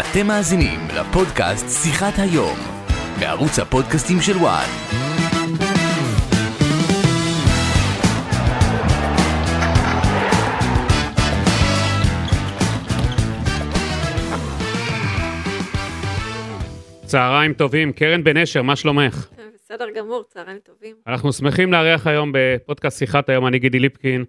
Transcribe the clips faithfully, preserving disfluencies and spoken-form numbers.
אתם מאזינים לפודקאסט שיחת היום, בערוץ הפודקאסטים של וואן. צהריים טובים, קרן בן נשר, מה שלומך? בסדר גמור, צהריים טובים. אנחנו שמחים לארח היום בפודקאסט שיחת היום, אני גידי ליפקין.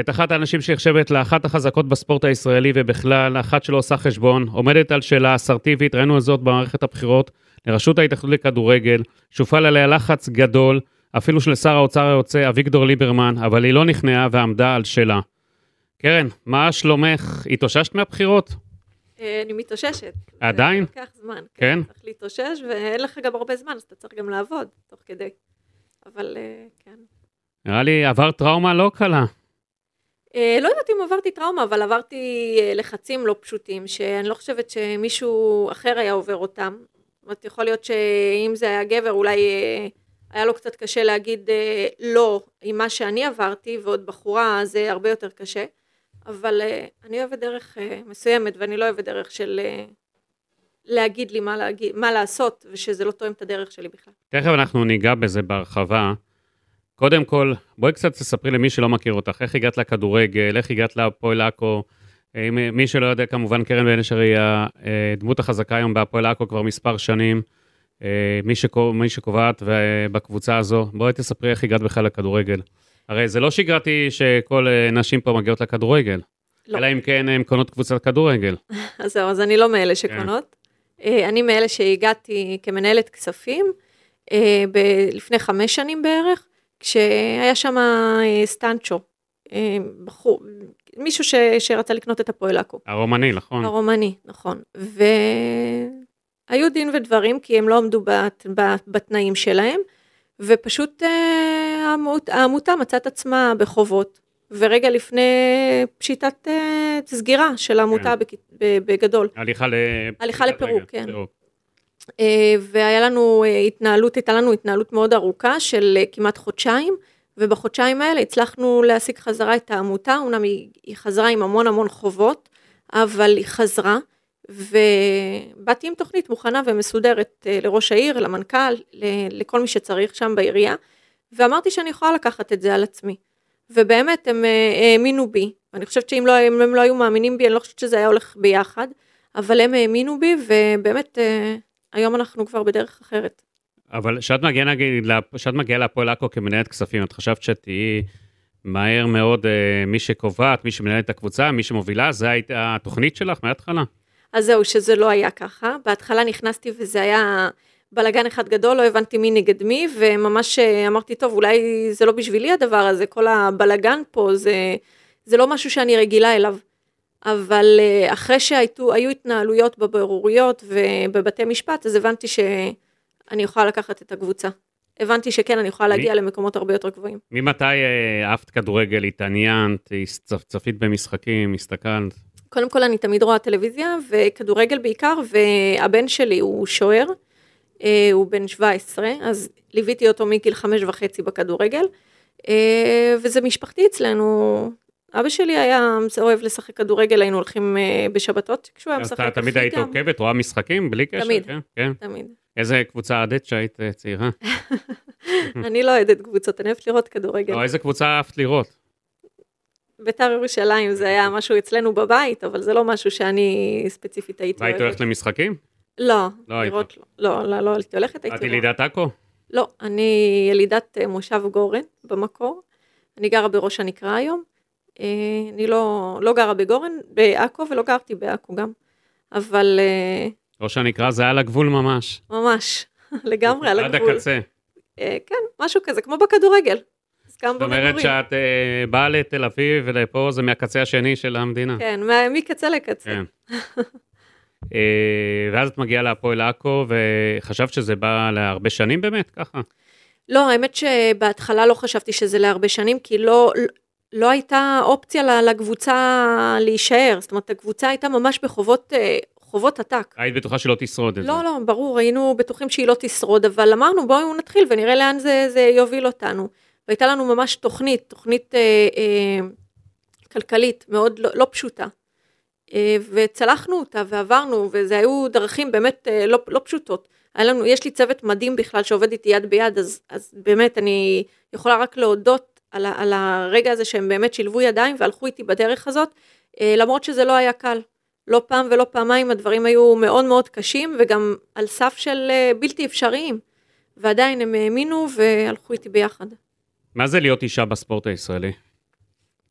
את אחת האנשים שחשבת לאחת החזקות בספורט הישראלי ובכלל, אחת שלא עושה חשבון, עומדת על שאלה אסרטיבית, ראינו את זאת במערכת הבחירות, לרשות ההתאחדות לכדורגל, שופל עליה לחץ גדול, אפילו של שר האוצר היוצא, אביגדור ליברמן, אבל היא לא נכנעה ועמדה על שאלה. קרן, מה שלומך? התאוששת מהבחירות? אני מתאוששת. עדיין? זה לקח זמן. כן? צריך להתאושש, ואין לך גם הרבה זמן, אז אתה צריך גם לעבוד תוך כדי. אבל כן. נראה לי, עבר טראומה לא קלה. לא יודעת אם עברתי טראומה, אבל עברתי לחצים לא פשוטים, שאני לא חושבת שמישהו אחר היה עובר אותם. זאת אומרת, יכול להיות שאם זה היה גבר, אולי היה לו קצת קשה להגיד לא עם מה שאני עברתי, ועוד בחורה זה הרבה יותר קשה. אבל אני אוהבת דרך מסוימת, ואני לא אוהבת דרך של להגיד לי מה, להגיד, מה לעשות, ושזה לא תואם את הדרך שלי בכלל. תכף אנחנו ניגע בזה בהרחבה. קודם כל, בואי קצת תספרי למי שלא מכיר אותך, איך הגעת לכדורגל, איך הגעת להפועל עכו, מי שלא יודע, כמובן קרן בן נשר היא הדמות החזקה היום בהפועל עכו כבר מספר שנים, מי, שקוב, מי שקובעת בקבוצה הזו, בואי תספרי איך הגעת בכלל לכדורגל. הרי זה לא שגרתי שכל נשים פה מגיעות לכדורגל, לא. אלא אם כן הן קונות קבוצת כדורגל. אז זהו, אז אני לא מאלה שקונות, כן. אני מאלה שהגעתי כמנהלת כספים, ב- לפני חמש שנים בערך, כשהיה שם סטנצ'ו, בחור, מישהו ש, שרצה לקנות את הפועל עכו. הרומני, נכון. הרומני, נכון. והיו דין ודברים, כי הם לא עמדו בת, בתנאים שלהם, ופשוט העמותה מצאת עצמה בחובות, ורגע לפני פשיטת סגירה של העמותה בגדול. הליכה לפירוק, כן. והיה לנו התנהלות, הייתה לנו התנהלות מאוד ארוכה של כמעט חודשיים, ובחודשיים האלה הצלחנו להשיג חזרה את העמותה, אומנם היא חזרה עם המון המון חובות, אבל היא חזרה, ובאתי עם תוכנית מוכנה ומסודרת לראש העיר, למנכ"ל, לכל מי שצריך שם בעירייה, ואמרתי שאני יכולה לקחת את זה על עצמי, ובאמת הם האמינו בי, ואני חושבת שאם לא, הם לא היו מאמינים בי, אני לא חושבת שזה היה הולך ביחד, אבל הם האמינו בי, ובאמת... היום אנחנו כבר בדרך אחרת. אבל כשאת מגיעה להפועל עכו כמנהלת כספים, את חשבת שתהיי מהר מאוד מי שקובעת, מי שמנהלת את הקבוצה, מי שמובילה, זה הייתה התוכנית שלך מההתחלה? אז זהו, שזה לא היה ככה. בהתחלה נכנסתי וזה היה בלגן אחד גדול, לא הבנתי מי נגד מי, וממש אמרתי, טוב, אולי זה לא בשבילי הדבר הזה, כל הבלגן פה, זה, זה לא משהו שאני רגילה אליו. אבל אחרי שהיו התנהלויות בבירוריות ובבתי משפט, אז הבנתי שאני יכולה לקחת את הקבוצה. הבנתי שכן, אני יכולה להגיע למקומות הרבה יותר גבוהים. ממתי אהבת כדורגל, התעניינת, צפית במשחקים, הסתכלת? קודם כל, אני תמיד רואה טלוויזיה, וכדורגל בעיקר, והבן שלי הוא שוער, הוא בן שבע עשרה, אז ליוויתי אותו מגיל חמש וחצי בכדורגל, וזה משפחתי אצלנו... אבא שלי היה אוהב לשחק כדורגל, היינו הולכים בשבתות, כשהוא היה משחק. אתה תמיד היית עוקבת, רואה משחקים, בלי קשר? תמיד, תמיד. איזה קבוצה עדת שהיית צעירה? אני לא עדת קבוצות, אני אוהבת לראות כדורגל. או איזה קבוצה אהבת לראות? בית"ר ירושלים, זה היה משהו אצלנו בבית, אבל זה לא משהו שאני ספציפית הייתי אוהבת. היית הולכת למשחקים? לא, לראות, לא, לא הייתי הולכת, הייתי... את ילידת עכו? לא, אני ילידת מושב גורן במקור, אני גרה בראש הנקרה היום. אני לא, לא גרה בגורן, בעכו, ולא גרתי בעכו גם, אבל... או שנקרא, זה היה לגבול ממש. ממש, לגמרי על הגבול. עד הקצה. כן, משהו כזה, כמו בכדורגל. זאת אומרת שאת באה לתל אביב, ולפה זה מהקצה השני של המדינה. כן, מקצה לקצה. ואז את מגיעה להפועל עכו, וחשבת שזה בא להרבה שנים באמת, ככה? לא, האמת שבהתחלה לא חשבתי שזה להרבה שנים, כי לא... לא הייתה אופציה לקבוצה להישאר, זאת אומרת, הקבוצה הייתה ממש בחובות חובות עתק. היית בטוחה שלא תשרוד את זה? לא, לא, ברור, היינו בטוחים שהיא לא תשרוד, אבל אמרנו, בואו נתחיל ונראה לאן זה, זה יוביל אותנו. והייתה לנו ממש תוכנית, תוכנית אה, אה, כלכלית מאוד לא, לא פשוטה, וצלחנו אותה ועברנו, וזה היו דרכים באמת לא, לא פשוטות. לנו, יש לי צוות מדהים בכלל שעובד איתי יד ביד, אז, אז באמת אני יכולה רק להודות על, על הרגע הזה שהם באמת שילבו ידיים והלכו איתי בדרך הזאת, למרות שזה לא היה קל. לא פעם ולא פעמיים הדברים היו מאוד מאוד קשים, וגם על סף של בלתי אפשריים. ועדיין הם האמינו והלכו איתי ביחד. מה זה להיות אישה בספורט הישראלי?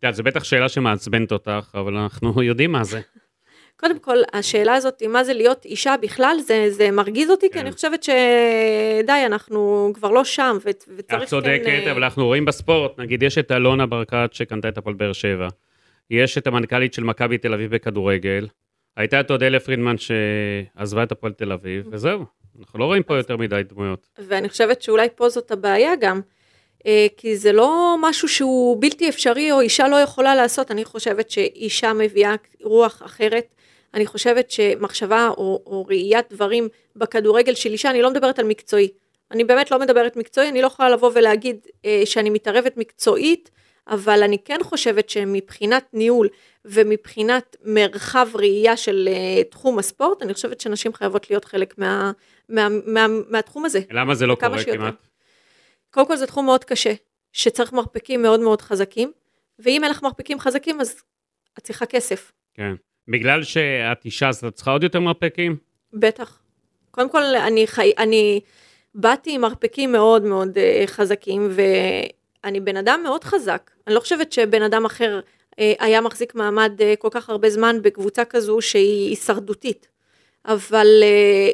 זה בטח שאלה שמעצבנת אותך, אבל אנחנו יודעים מה זה. קודם כל, השאלה הזאת, מה זה להיות אישה בכלל, זה, זה מרגיז אותי, כן. כי אני חושבת שדי, אנחנו כבר לא שם, ו- וצריך... את צודקת, כן... אבל אנחנו רואים בספורט, נגיד, יש את אלונה ברקת שקנתה את הפועל באר שבע, יש את המנכ"לית של מכבי תל אביב בכדורגל, הייתה את אודליה פרידמן שעזבה את הפועל תל אביב, וזהו, אנחנו לא רואים פה יותר מדי דמויות. ואני חושבת שאולי פה זאת הבעיה גם, כי זה לא משהו שהוא בלתי אפשרי, או אישה לא יכולה לעשות. אני חושבת שאישה מביאה רוח אחרת, אני חושבת שמחשבה או, או ראיית דברים בכדורגל של אישה, אני לא מדברת על מקצועי, אני באמת לא מדברת מקצועי, אני לא יכולה לבוא ולהגיד שאני מתערבת מקצועית, אבל אני כן חושבת שמבחינת ניהול, ומבחינת מרחב ראייה של תחום הספורט, אני חושבת שנשים חייבות להיות חלק מה, מה, מה, מהתחום הזה. למה זה לא קורה כמעט? קודם כל זה תחום מאוד קשה, שצריך מרפקים מאוד מאוד חזקים, ואם אין לך מרפקים חזקים, אז את צריכה כסף. כן, בגלל שאת אישה, אז את צריכה עוד יותר מרפקים? בטח. קודם כל, אני, חי... אני באתי עם מרפקים מאוד מאוד חזקים, ואני בן אדם מאוד חזק. אני לא חושבת שבן אדם אחר היה מחזיק מעמד כל כך הרבה זמן בקבוצה כזו שהיא הישרדותית. אבל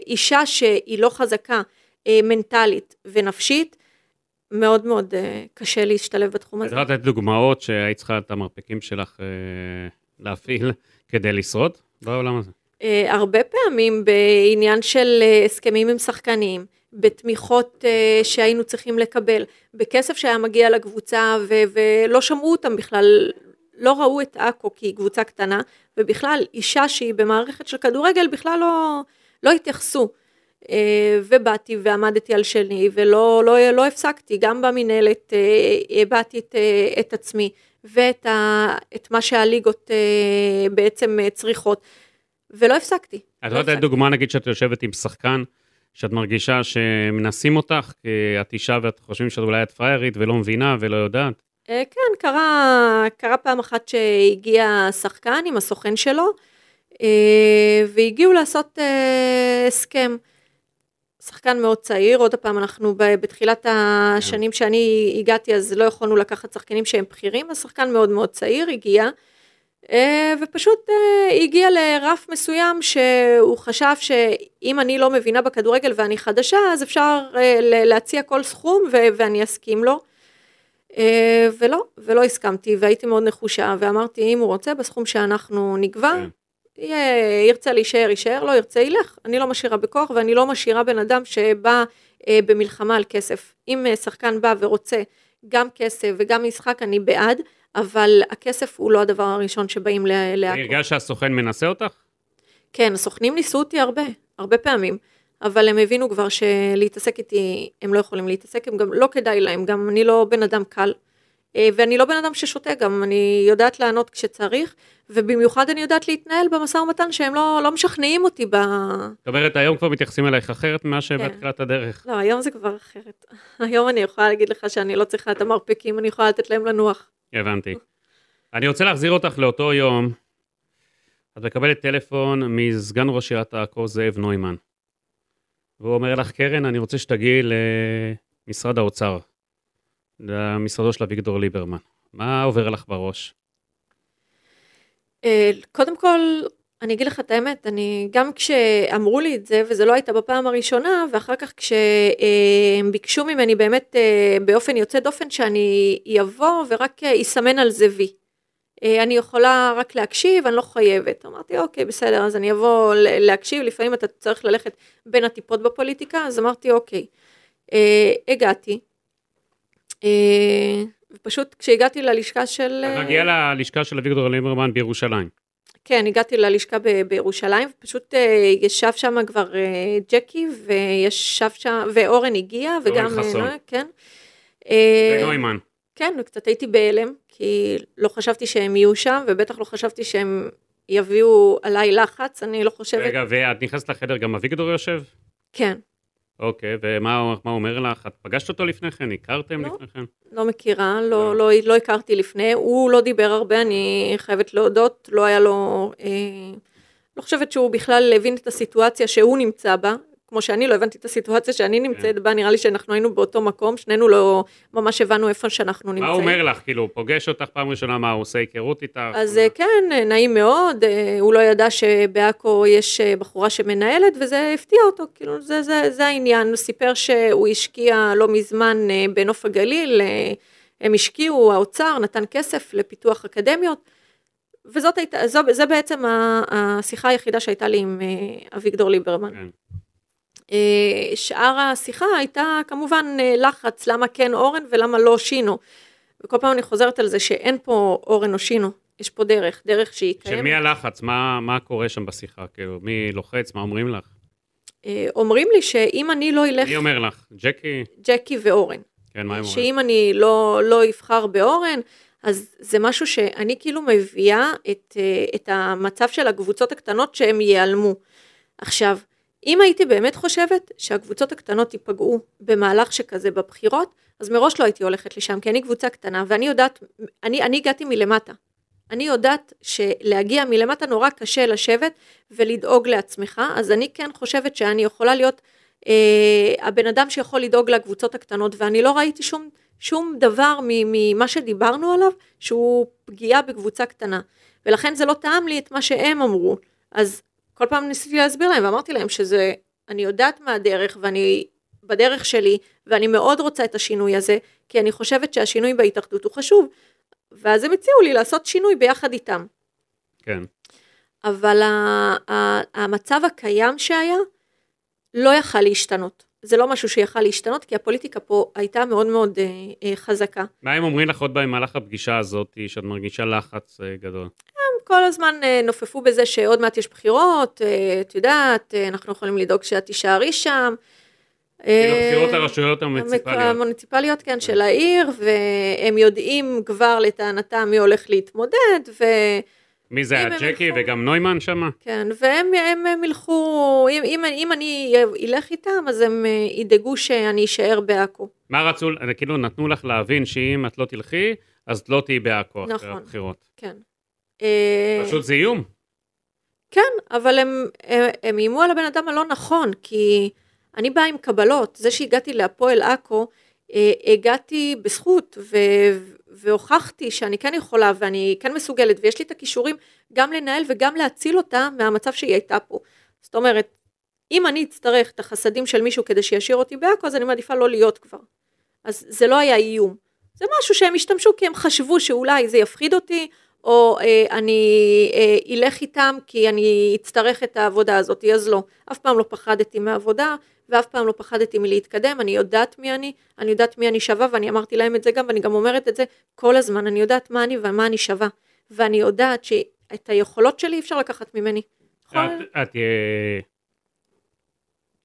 אישה שהיא לא חזקה מנטלית ונפשית, מאוד מאוד קשה להשתלב בתחום הזה. את ראית דוגמאות שהיית צריכה את המרפקים שלך להפעיל כדי לשרוד בעולם הזה? הרבה פעמים בעניין של הסכמים עם שחקנים, בתמיכות שהיינו צריכים לקבל, בכסף שהיה מגיע לקבוצה ולא שמעו אותם בכלל, לא ראו את אקו כי היא קבוצה קטנה, ובכלל אישה שהיא במערכת של כדורגל בכלל לא, לא התייחסו. ובאתי ועמדתי על שני, ולא לא, לא הפסקתי, גם במנהלת הבאתי את, את עצמי, ואת ה, את מה שהליגות בעצם צריכות, ולא הפסקתי. את לא יודעת דוגמה, נגיד שאת יושבת עם שחקן, שאת מרגישה שמנסים אותך, כי את אישה ואת חושבים שאת אולי את פריירית, ולא מבינה ולא יודעת? כן, קרה, קרה פעם אחת שהגיע שחקן עם הסוכן שלו, והגיעו לעשות הסכם. שחקן מאוד צעיר, עוד הפעם אנחנו בתחילת השנים שאני הגעתי, אז לא יכולנו לקחת שחקנים שהם בכירים, השחקן מאוד מאוד צעיר הגיע, ופשוט הגיע לרף מסוים שהוא חשב שאם אני לא מבינה בכדורגל ואני חדשה, אז אפשר להציע כל סכום ואני אסכים לו, ולא, ולא הסכמתי, והייתי מאוד נחושה, ואמרתי, אם הוא רוצה, בסכום שאנחנו נקבע, ירצה להישאר, יישאר, לא ירצה, ילך. אני לא משאירה בכוח, ואני לא משאירה בן אדם שבא במלחמה על כסף. אם שחקן בא ורוצה גם כסף וגם משחק, אני בעד, אבל הכסף הוא לא הדבר הראשון שבאים להקור. הרגש שהסוכן מנסה אותך? כן, הסוכנים ניסו אותי הרבה, הרבה פעמים, אבל הם הבינו כבר שלהתעסק איתי, הם לא יכולים להתעסק, הם גם לא כדאי להם, גם אני לא בן אדם קל. ואני לא בן אדם ששוטה, גם אני יודעת לענות כשצריך, ובמיוחד אני יודעת להתנהל במשא ומתן, שהם לא, לא משכנעים אותי ב... זאת אומרת, היום כבר מתייחסים אלייך אחרת, מה שבתחילת הדרך. לא, היום זה כבר אחרת. היום אני יכולה להגיד לך שאני לא צריכה את המרפקים, אני יכולה לתת להם לנוח. הבנתי. אני רוצה להחזיר אותך לאותו יום, את מקבלת טלפון מסגן ראש עיריית עכו, זאב נוימן. והוא אומר לך, קרן, אני רוצה שתגיעי למשרד האוצר. למשרדו של אביגדור ליברמן. מה עובר לך בראש? קודם כל, אני אגיד לך את האמת, אני, גם כשאמרו לי את זה, וזה לא הייתה בפעם הראשונה, ואחר כך כשהם ביקשו ממני באמת באופן יוצא דופן, שאני אבוא ורק אסמן על זה וי. אני יכולה רק להקשיב, אני לא חייבת. אמרתי, אוקיי, בסדר, אז אני אבוא להקשיב, לפעמים אתה צריך ללכת בין הטיפות בפוליטיקה, אז אמרתי, אוקיי. הגעתי, ופשוט כשהגעתי ללשכה של... את מגיעה ללשכה של אביגדור ליברמן בירושלים. כן, הגעתי ללשכה בירושלים, ופשוט ישב שם כבר ג'קי, וישב שם, ואורן הגיע, וגם... אורן חסון. כן. ונוימן. כן, וקצת הייתי בהלם, כי לא חשבתי שהם יהיו שם, ובטח לא חשבתי שהם יביאו עליי לחץ, אני לא חושבת... רגע, ואת נכנסת לחדר, גם אביגדור יושב? כן. אוקיי, ומה הוא אומר לך? את פגשת אותו לפני כן? הכרתם לפני כן? לא מכירה, לא הכרתי לפני, הוא לא דיבר הרבה, אני חייבת להודות, לא היה לו... לא חושבת שהוא בכלל הבין את הסיטואציה שהוא נמצא בה, כמו שאני לא הבנתי את הסיטואציה שאני נמצאת בה, נראה לי שאנחנו היינו באותו מקום, שנינו לא ממש הבנו איפה שאנחנו נמצאים. מה הוא אומר לך? כאילו, פוגש אותך פעם ראשונה, מה הוא עושה, היכרות איתך? אז כן, נעים מאוד, הוא לא ידע שבאקו יש בחורה שמנהלת, וזה הפתיע אותו, כאילו, זה, זה, זה העניין. הוא סיפר שהוא השקיע לא מזמן בנוף הגליל, הם השקיעו, האוצר נתן כסף לפיתוח אקדמיות, וזאת הייתה, זו, זה בעצם השיחה היחידה שהייתה לי עם אביגדור ליברמן. כן. שאר השיחה הייתה כמובן לחץ, למה כן אורן ולמה לא שינו. וכל פעם אני חוזרת על זה שאין פה אורן או שינו, יש פה דרך, דרך שהיא קיימת. שמי הלחץ, מה, מה קורה שם בשיחה? כאילו, מי לוחץ, מה אומרים לך? אומרים לי שאם אני לא אלך... מי אומר לך? ג'קי? ג'קי ואורן. כן, מה הם אומרים? שאם אני לא, לא אבחר באורן, אז זה משהו שאני כאילו מביאה את, את המצב של הקבוצות הקטנות שהם ייעלמו. עכשיו, אם הייתי באמת חושבת שהקבוצות הקטנות ייפגעו במהלך שכזה בבחירות, אז מראש לא הייתי הולכת לשם, כי אני קבוצה קטנה, ואני יודעת, אני, אני הגעתי מלמטה. אני יודעת שלהגיע מלמטה נורא קשה לשבת ולדאוג לעצמך, אז אני כן חושבת שאני יכולה להיות אה, הבן אדם שיכול לדאוג לקבוצות הקטנות, ואני לא ראיתי שום, שום דבר ממה שדיברנו עליו, שהוא פגיעה בקבוצה קטנה. ולכן זה לא טעם לי את מה שהם אמרו. אז כל פעם ניסיתי להסביר להם, ואמרתי להם שזה, אני יודעת מה הדרך, ואני בדרך שלי, ואני מאוד רוצה את השינוי הזה, כי אני חושבת שהשינוי בהתאחדות הוא חשוב, ואז הם הציעו לי לעשות שינוי ביחד איתם. כן. אבל ה- ה- המצב הקיים שהיה, לא יכל להשתנות. זה לא משהו שיכל להשתנות, כי הפוליטיקה פה הייתה מאוד מאוד חזקה. מה הם אומרים לך עוד במהלך הפגישה הזאת, שאת מרגישה לחץ גדול? כל הזמן נופפו בזה שעוד מעט יש בחירות, את יודעת, אנחנו יכולים לדאוג שאת תישארי שם. בחירות הרשויות המוניציפליות. המוניציפליות, כן, של העיר, והם יודעים כבר לטענתם מי הולך להתמודד, ו... מי זה הג'קי וגם נוימן שמה? כן, והם מלכו, אם אני אלך איתם, אז הם ידאגו שאני אשאר בעכו. מה רצו, כאילו נתנו לך להבין שאם את לא תלכי, אז לא תהיי בעכו אחרי הבחירות. נכון, כן. פשוט זה איום. כן, אבל הם, הם, הם אימו על הבן אדם הלא נכון, כי אני באה עם קבלות, זה שהגעתי להפועל אקו, הגעתי בזכות ו, והוכחתי שאני כן יכולה ואני כן מסוגלת, ויש לי את הכישורים גם לנהל וגם להציל אותה מהמצב שהיא הייתה פה. זאת אומרת, אם אני אצטרך את החסדים של מישהו כדי שישאיר אותי באקו, אז אני מעדיפה לא להיות כבר. אז זה לא היה איום. זה משהו שהם השתמשו כי הם חשבו שאולי זה יפחיד אותי, או אה, אני אה, אלך איתם כי אני אצטרך את העבודה הזאת, אז לא, אף פעם לא פחדתי מהעבודה, ואף פעם לא פחדתי מלהתקדם, אני יודעת מי אני, אני יודעת מי אני שווה, ואני אמרתי להם את זה גם, ואני גם אומרת את זה כל הזמן, אני יודעת מה אני ומה אני שווה, ואני יודעת שאת היכולות שלי אפשר לקחת ממני. את, את אה,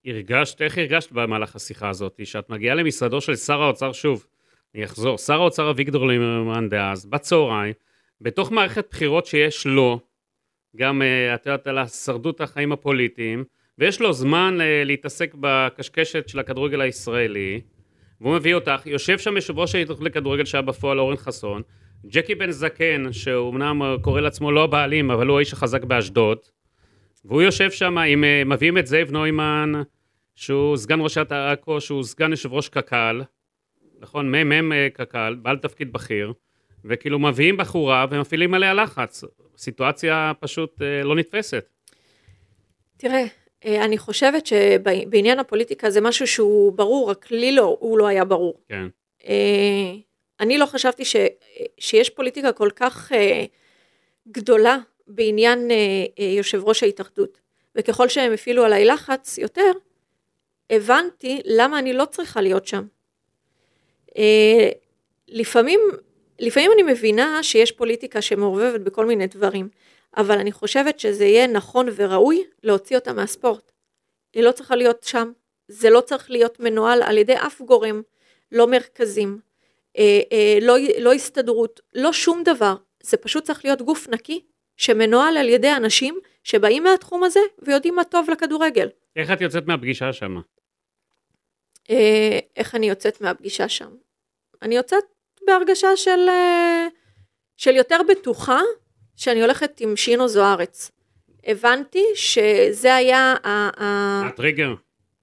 הרגשת, איך הרגשת במהלך השיחה הזאת, שאת מגיעה למשרדו של שר האוצר שוב, אני אחזור, שר האוצר אביגדור ליברמן דאז, בצהריים, בתוך מערכת בחירות שיש לו, גם את יודעת על השרדות החיים הפוליטיים, ויש לו זמן להתעסק בקשקשת של הכדורגל הישראלי, והוא מביא אותך, יושב שם יושב ראש ההתאחדות לכדורגל שהיה בפועל אורן חסון, ג'קי בן זקן, שאומנם קורא לעצמו לא הבעלים, אבל הוא האיש החזק באשדוד, והוא יושב שם, עם, מביאים את זאב נוימן, שהוא סגן ראשת אקו, שהוא סגן יושב ראש קק"ל, נכון, מ"מ קק"ל, בעל תפקיד בכיר, וכאילו מביאים בחורה ומפעילים עליה לחץ. סיטואציה פשוט לא נתפסת. תראה, אני חושבת שבעניין הפוליטיקה זה משהו שהוא ברור, רק לי לא, הוא לא היה ברור. כן. אני לא חשבתי ש, שיש פוליטיקה כל כך גדולה בעניין יושב ראש ההתאחדות. וככל שהם הפעילו עליי לחץ יותר, הבנתי למה אני לא צריכה להיות שם. לפעמים... לפעמים אני מבינה שיש פוליטיקה שמעורבבת בכל מיני דברים, אבל אני חושבת שזה יהיה נכון וראוי להוציא אותה מהספורט. היא לא צריכה להיות שם, זה לא צריך להיות מנוהל על ידי אף גורם, לא מרכזים, לא, לא הסתדרות, לא שום דבר, זה פשוט צריך להיות גוף נקי שמנוהל על ידי אנשים שבאים מהתחום הזה ויודעים מה טוב לכדורגל. איך את יוצאת מהפגישה שם? איך אני יוצאת מהפגישה שם? אני יוצאת בהרגשה של, של יותר בטוחה, שאני הולכת עם שינו זוהרץ. הבנתי שזה היה... הטריגר?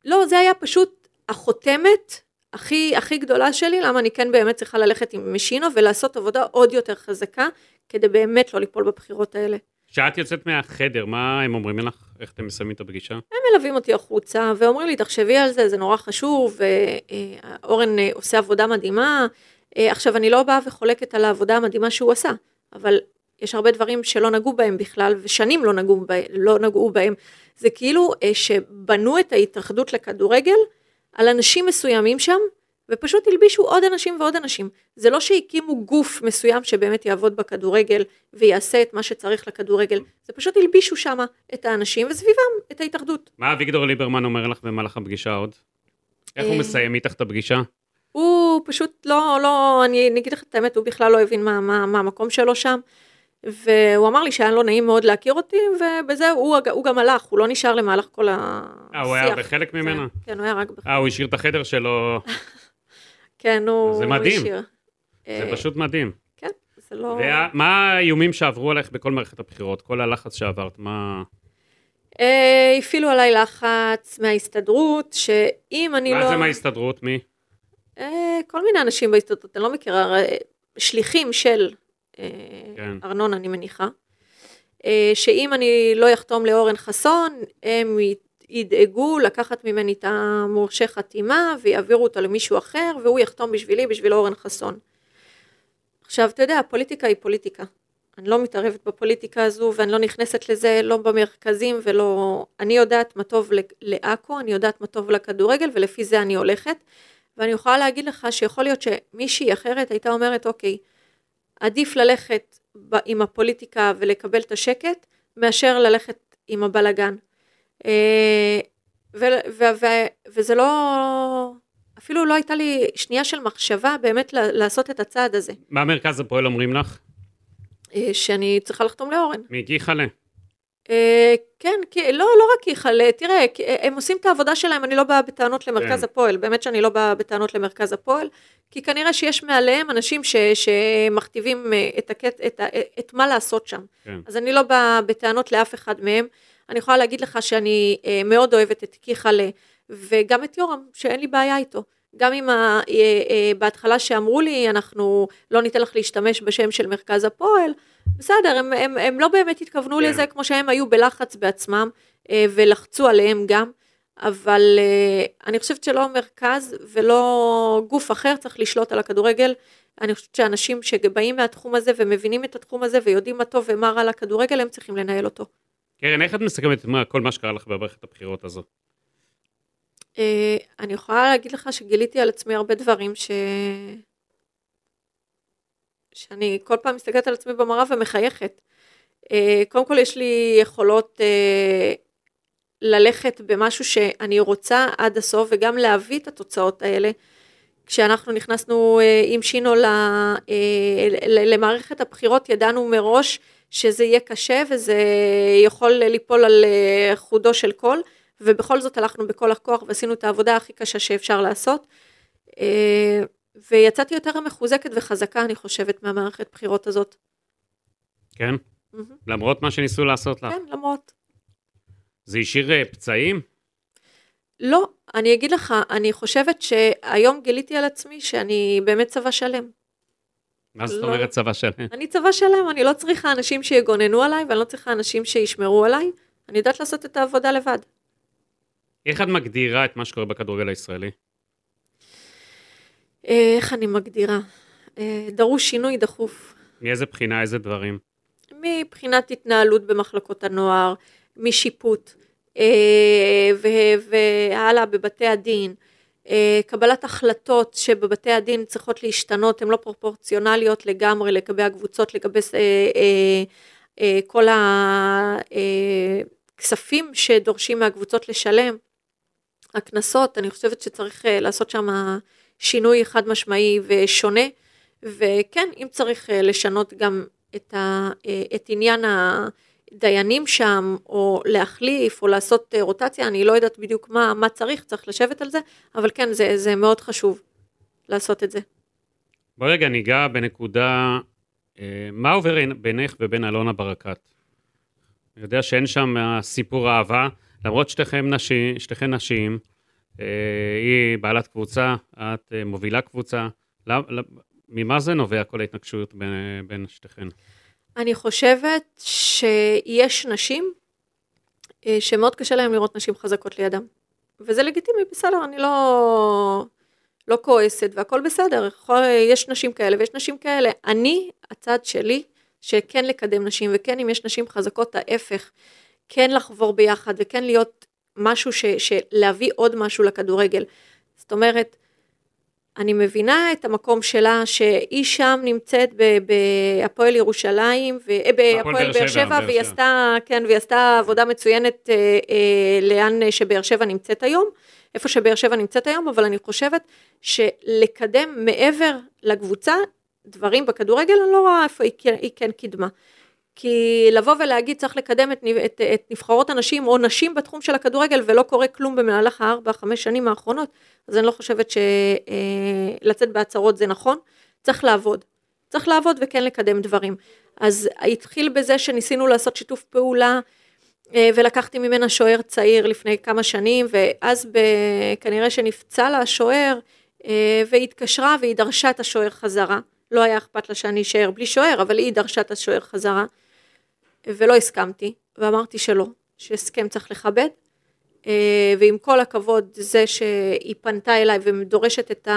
לא, זה היה פשוט החותמת הכי, הכי גדולה שלי, למה אני כן באמת צריכה ללכת עם שינו, ולעשות עבודה עוד יותר חזקה, כדי באמת לא ליפול בבחירות האלה. כשאת יוצאת מהחדר, מה הם אומרים לך? איך אתם מסיימים את הפגישה? הם מלווים אותי החוצה, ואומרים לי, תחשבי על זה, זה נורא חשוב, ואורן עושה עבודה מדהימה, עכשיו אני לא באה וחולקת על העבודה המדהימה שהוא עשה, אבל יש הרבה דברים שלא נגעו בהם בכלל, ושנים לא נגעו, בה, לא נגעו בהם. זה כאילו שבנו את ההתאחדות לכדורגל, על אנשים מסוימים שם, ופשוט הלבישו עוד אנשים ועוד אנשים. זה לא שהקימו גוף מסוים שבאמת יעבוד בכדורגל, ויעשה את מה שצריך לכדורגל. זה פשוט הלבישו שם את האנשים, וסביבם את ההתאחדות. מה אביגדור ליברמן אומר לך במהלך הפגישה עוד? איך הוא מסיים איתך את הפגישה? הוא פשוט לא, לא, אני אגיד לך את האמת, הוא בכלל לא הבין מה, מה, מה המקום שלו שם. והוא אמר לי שהיה לא נעים מאוד להכיר אותי, ובזה הוא, הוא גם הלך, הוא לא נשאר למהלך כל השיח. אה, הוא היה בחלק ממנה? כן, הוא היה רק בחלק. אה, הוא השאיר את החדר שלו. כן, הוא השאיר. זה מדהים, זה פשוט מדהים. כן, זה לא... מה האיומים שעברו עליך בכל מערכת הבחירות? כל הלחץ שעברת, מה... הפעילו עליי לחץ מההסתדרות, שאם אני לא... מה זה מההסתדרות? מי? כל מיני אנשים בהסתדרות, אני לא מכירה, שליחים של... ארנון אני מניחה, שאם אני לא יחתום לאורן חסון, הם ידאגו לקחת ממני את המורשה חתימה, ויעבירו אותו למישהו אחר, והוא יחתום בשבילי, בשביל אורן חסון. עכשיו, אתה יודע, הפוליטיקה היא פוליטיקה. אני לא מתערבת בפוליטיקה הזו, ואני לא נכנסת לזה, לא במרכזים, ולא... אני יודעת מה טוב לעכו, אני יודעת מה טוב לכדורגל, ולפי זה אני הולכת, ואני יכולה להגיד לך שיכול להיות שמישהי אחרת הייתה אומרת, אוקיי, עדיף ללכת עם הפוליטיקה ולקבל את השקט, מאשר ללכת עם הבלגן. וזה לא, אפילו לא הייתה לי שנייה של מחשבה באמת לעשות את הצעד הזה. מה מרכז הפועל אומרים לך? שאני צריכה לחתום לאורן. מי גיחלה? כן, לא רק גיחלה, תראה, הם עושים את העבודה שלהם, אני לא באה בטענות למרכז הפועל, באמת שאני לא באה בטענות למרכז הפועל, כי כנראה שיש מעליהם אנשים ש, שמכתיבים את, הקט, את, את מה לעשות שם. כן. אז אני לא באה בטענות לאף אחד מהם. אני יכולה להגיד לך שאני מאוד אוהבת את קיחלה, וגם את יורם, שאין לי בעיה איתו. גם אם ה, בהתחלה שאמרו לי, אנחנו לא ניתן לך להשתמש בשם של מרכז הפועל, בסדר, הם, הם, הם לא באמת התכוונו כן. לזה, כמו שהם היו בלחץ בעצמם, ולחצו עליהם גם. אבל אני חושבת שלא מרכז ולא גוף אחר צריך לשלוט על הכדורגל. אני חושבת שאנשים שבאים מהתחום הזה ומבינים את התחום הזה ויודעים מה טוב ומה רע לכדורגל, הם צריכים לנהל אותו. קרן, איך את מסכמת כל מה שקרה לך במערכת הבחירות הזו? אני יכולה להגיד לך שגיליתי על עצמי הרבה דברים ש... שאני כל פעם מסתכלת על עצמי במראה ומחייכת. קודם כל יש לי יכולות... ללכת במשהו שאני רוצה עד הסוף, וגם להביא את התוצאות האלה. כשאנחנו נכנסנו עם שינו למערכת הבחירות, ידענו מראש שזה יהיה קשה, וזה יכול ליפול על חודו של קול, ובכל זאת הלכנו בכל הכוח, ועשינו את העבודה הכי קשה שאפשר לעשות, ויצאתי יותר מחוזקת וחזקה, אני חושבת, מהמערכת בחירות הזאת. כן? למרות מה שניסו לעשות לה. כן, למרות. זה השאיר פצעים? לא, אני אגיד לך, אני חושבת שהיום גיליתי על עצמי שאני באמת צבא שלם. מה זאת אומרת צבא שלם? אני צבא שלם, אני לא צריכה אנשים שיגוננו עליי, ואני לא צריכה אנשים שישמרו עליי, אני יודעת לעשות את העבודה לבד. איך את מגדירה את מה שקורה בכדורגל הישראלי? איך אני מגדירה? דרוש שינוי דחוף. מאיזה בחינה, איזה דברים? מבחינת התנהלות במחלקות הנוער, משיפוט, והעלה בבתי הדין, קבלת החלטות שבבתי הדין צריכות להשתנות, הן לא פרופורציונליות לגמרי, לגבי הקבוצות, לגבי כל הכספים שדורשים מהקבוצות לשלם, הכנסות, אני חושבת שצריך לעשות שם שינוי חד משמעי ושונה, וכן, אם צריך לשנות גם את, ה, את עניין הדיינים שם, או להחליף, או לעשות רוטציה, אני לא יודעת בדיוק מה, מה צריך, צריך לשבת על זה, אבל כן, זה, זה מאוד חשוב לעשות את זה. ברגע ניגע בנקודה, מה עובר בינך ובין אלונה ברקת? אני יודע שאין שם סיפור אהבה, למרות שתיכם נשים, שתיכם נשים, היא בעלת קבוצה, את מובילה קבוצה, ממה זה נובע כל ההתנגשויות בין, בין שתיכן? אני חושבת שיש נשים שמאוד קשה להם לראות נשים חזקות לידם, וזה לגיטימי, בסדר, אני לא, לא כועסת, והכל בסדר, יש נשים כאלה ויש נשים כאלה, אני, הצד שלי, שכן לקדם נשים, וכן אם יש נשים חזקות, ההפך, כן לחבור ביחד, וכן להיות משהו, ש, שלהביא עוד משהו לכדורגל, זאת אומרת, אני מבינה את המקום שלה, שהיא שם נמצאת בהפועל ירושלים, בהפועל באר שבע, והיא עשתה, כן, והיא עשתה עבודה מצוינת, אה, אה, לאן שבאר שבע נמצאת היום, איפה שבאר שבע נמצאת היום, אבל אני חושבת שלקדם מעבר לקבוצה, דברים בכדורגל, אני לא רואה איפה היא כן, היא כן קידמה. כי לבוא ולהגיד, צריך לקדם את, את, את נבחרות הנשים, או נשים בתחום של הכדורגל, ולא קורה כלום במהלך הארבע, חמש שנים האחרונות, אז אני לא חושבת שלצאת בהצהרות זה נכון, צריך לעבוד, צריך לעבוד וכן לקדם דברים. אז התחיל בזה שניסינו לעשות שיתוף פעולה, ולקחתי ממנה שוער צעיר לפני כמה שנים, ואז כנראה שנפצע לה השוער, והיא התקשרה והיא דרשה את השוער חזרה, לא היה אכפת לה שאני אשאר בלי שוער, אבל היא דרשה את השוער חזרה, ולא הסכמתי, ואמרתי שלא, שהסכם צריך לכבד, ועם כל הכבוד זה שהיא פנתה אליי ומדורשת את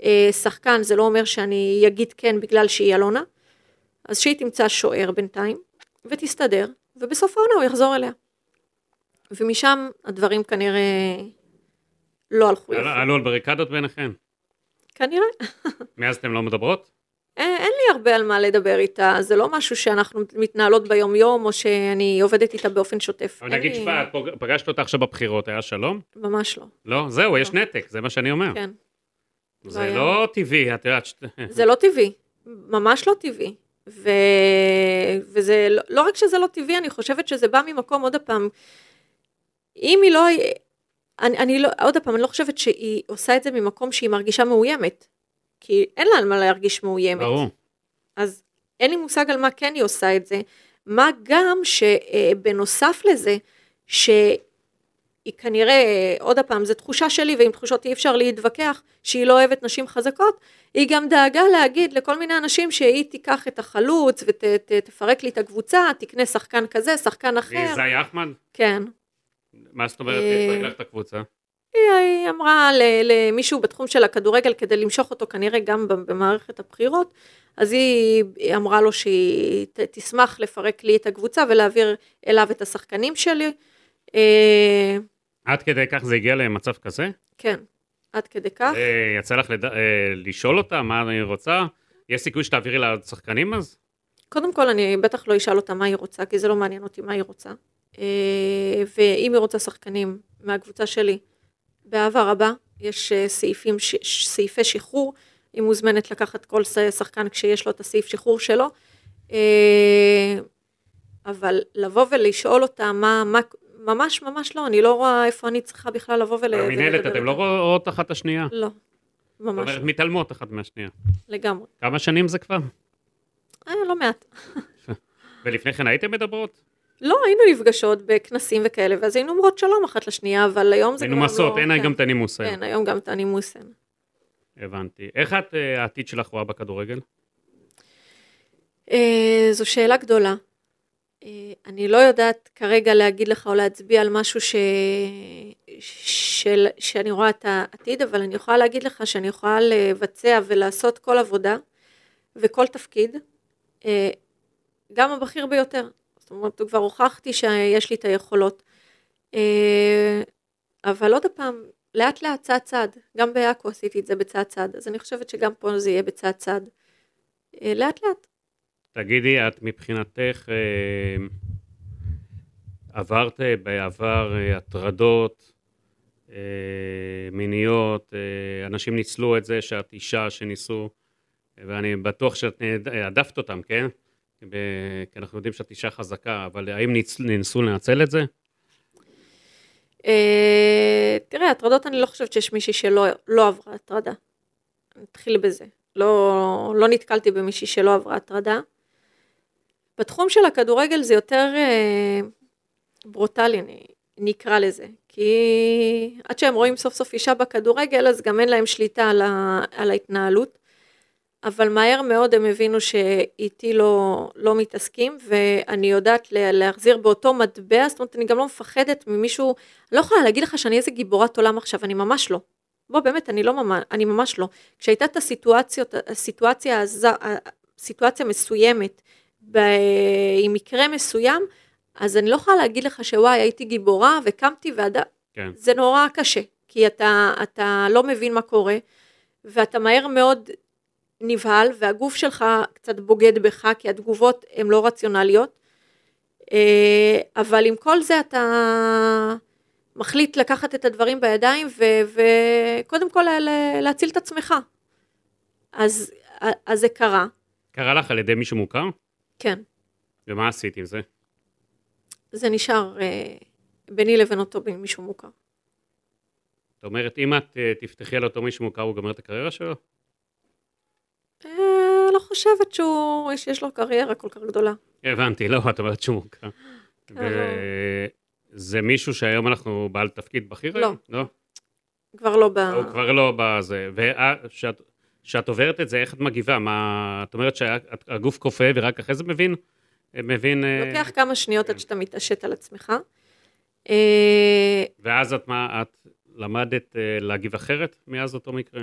השחקן, זה לא אומר שאני אגיד כן בגלל שהיא אלונה, אז שהיא תמצא שוער בינתיים, ותסתדר, ובסוף העונה הוא יחזור אליה. ומשם הדברים כנראה לא הלכו יפה. עלו על בריקדות ביניכן? כנראה. מאז אתם לא מדברות? אין לי הרבה על מה לדבר איתה, זה לא משהו שאנחנו מתנהלות ביום יום, או שאני עובדת איתה באופן שוטף. אבל נגיד שפה, פגשת אותה עכשיו בבחירות, היה שלום? ממש לא. לא, זהו, יש נתק, זה מה שאני אומר. כן. זה לא טבעי, את יודעת. זה לא טבעי, ממש לא טבעי. וזה, לא רק שזה לא טבעי, אני חושבת שזה בא ממקום עוד הפעם. אם היא לא, אני לא, עוד הפעם, אני לא חושבת שהיא עושה את זה ממקום שהיא מרגישה מאוימת. כי אין לה על מה להרגיש מאוימת. ברור. אז אין לי מושג על מה כן היא עושה את זה, מה גם שבנוסף לזה, שהיא כנראה, עוד הפעם, זו תחושה שלי, ועם תחושות אי אפשר להתווכח, שהיא לא אוהבת נשים חזקות, היא גם דאגה להגיד לכל מיני אנשים, שהיא תיקח את החלוץ, ותפרק לי את הקבוצה, תקנה שחקן כזה, שחקן אחר. זה היה אחמד? כן. מה זאת אומרת, תפרק לך את הקבוצה? היא אמרה למישהו בתחום של הכדורגל, כדי למשוך אותו כנראה גם במערכת הבחירות, אז היא אמרה לו שהיא תשמח לפרק לי את הקבוצה, ולהעביר אליו את השחקנים שלי. עד כדי כך זה הגיע למצב כזה? כן, עד כדי כך. יצא לך לשאול אותה מה אני רוצה? יש סיכוי שתעבירי לה שחקנים אז? קודם כל אני בטח לא אשאל אותה מה היא רוצה, כי זה לא מעניין אותי מה היא רוצה. ואם היא רוצה שחקנים מהקבוצה שלי, באהבה רבה, יש סעיפים, סעיפי שחרור, היא מוזמנת לקחת כל שחקן כשיש לו את הסעיף שחרור שלו, אבל לבוא ולשאול אותה מה, מה, ממש ממש לא, אני לא רואה איפה אני צריכה בכלל לבוא ולדבר. המנהלת, אתם לא רואות אחת השנייה? לא, ממש. זאת אומרת, מתעלמות אחת מהשנייה. לגמרי. כמה שנים זה כבר? אה, לא מעט. ולפני כן הייתם מדברות? לא, היינו נפגשות בכנסים וכאלה, ואז היינו אומרות שלום אחת לשנייה, אבל היום זה כבר לא... היינו מסות, אין גם את הנימוס. אין, היום גם את הנימוס. הבנתי. איך את העתיד שלך רואה בכדורגל? זו שאלה גדולה. אני לא יודעת כרגע להגיד לך או להצביע על משהו שאני רואה את העתיד, אבל אני יכולה להגיד לך שאני יכולה לבצע ולעשות כל עבודה וכל תפקיד, גם הבכיר ביותר. זאת אומרת, כבר הוכחתי שיש לי את היכולות, אבל עוד הפעם, לאט לאט צעד צעד, גם באקו עשיתי את זה בצעד צעד, אז אני חושבת שגם פה זה יהיה בצעד צעד, לאט לאט. תגידי, את מבחינתך, עברת בעבר הטרדות מיניות, אנשים ניצלו את זה שאת אישה שניסו, ואני בטוח שאת עדפת אותם, כן? כי אנחנו יודעים שאת אישה חזקה, אבל האם ננסו לנצל את זה? תראה, הטרדות, אני לא חושבת שיש מישהי שלא עברה הטרדה. נתחיל בזה. לא נתקלתי במישהי שלא עברה הטרדה. בתחום של הכדורגל זה יותר ברוטלי, נקרא לזה. כי עד שהם רואים סוף סוף אישה בכדורגל, אז גם אין להם שליטה על ההתנהלות. אבל מהר מאוד הם הבינו שאיתי לא, לא מתעסקים, ואני יודעת להחזיר באותו מטבע, זאת אומרת, אני גם לא מפחדת ממישהו, לא יכולה להגיד לך שאני איזה גיבורת עולם עכשיו, אני ממש לא. בוא, באמת, אני, לא, אני ממש לא. כשהייתה את הסיטואציות, הסיטואציה, הסיטואציה מסוימת, ב, עם מקרה מסוים, אז אני לא יכולה להגיד לך שוואי, הייתי גיבורה וקמתי ועדה, כן. זה נורא קשה, כי אתה, אתה לא מבין מה קורה, ואתה מהר מאוד נבהל, והגוף שלך קצת בוגד בך, כי התגובות הן לא רציונליות, אבל עם כל זה אתה מחליט לקחת את הדברים בידיים, וקודם כל להציל את עצמך. אז זה קרה. קרה לך על ידי מישהו מוכר? כן. ומה עשית עם זה? זה נשאר ביני לבין אותו בין מישהו מוכר. זאת אומרת, אם את תפתחי על אותו מישהו מוכר, הוא גמר את הקריירה שלו? לא חושבת שיש לו קריירה כל כך גדולה. הבנתי, לא, את אומרת שהוא מוכר. זה מישהו שהיום אנחנו בעל תפקיד בכיר היום? לא. כבר לא בא... הוא כבר לא בא זה. וכשאת עוברת את זה, איך את מגיבה? את אומרת שהגוף קופא ורק אחרי זה מבין? לוקח כמה שניות עד שאתה מתעשת על עצמך. ואז את למדת להגיב אחרת מאז אותו מקרה?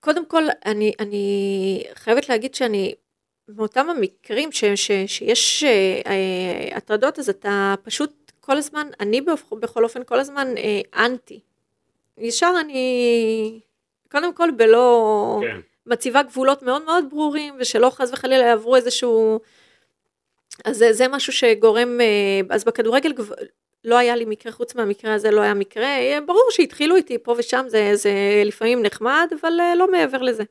קודם כל, אני, אני חייבת להגיד שאני, מאותם המקרים ש, ש, שיש אה, הטרדות, אז אתה פשוט כל הזמן, אני בכל אופן כל הזמן אה, אנטי. ישר אני, קודם כל בלא, כן. מציבה גבולות מאוד מאוד ברורים, ושלא חס וחלילה יעברו איזשהו, אז זה, זה משהו שגורם, אה, אז בכדורגל גב... לא היה לי מקרה, חוץ מהמקרה הזה לא היה מקרה, ברור שהתחילו איתי פה ושם, זה, זה לפעמים נחמד, אבל לא מעבר לזה.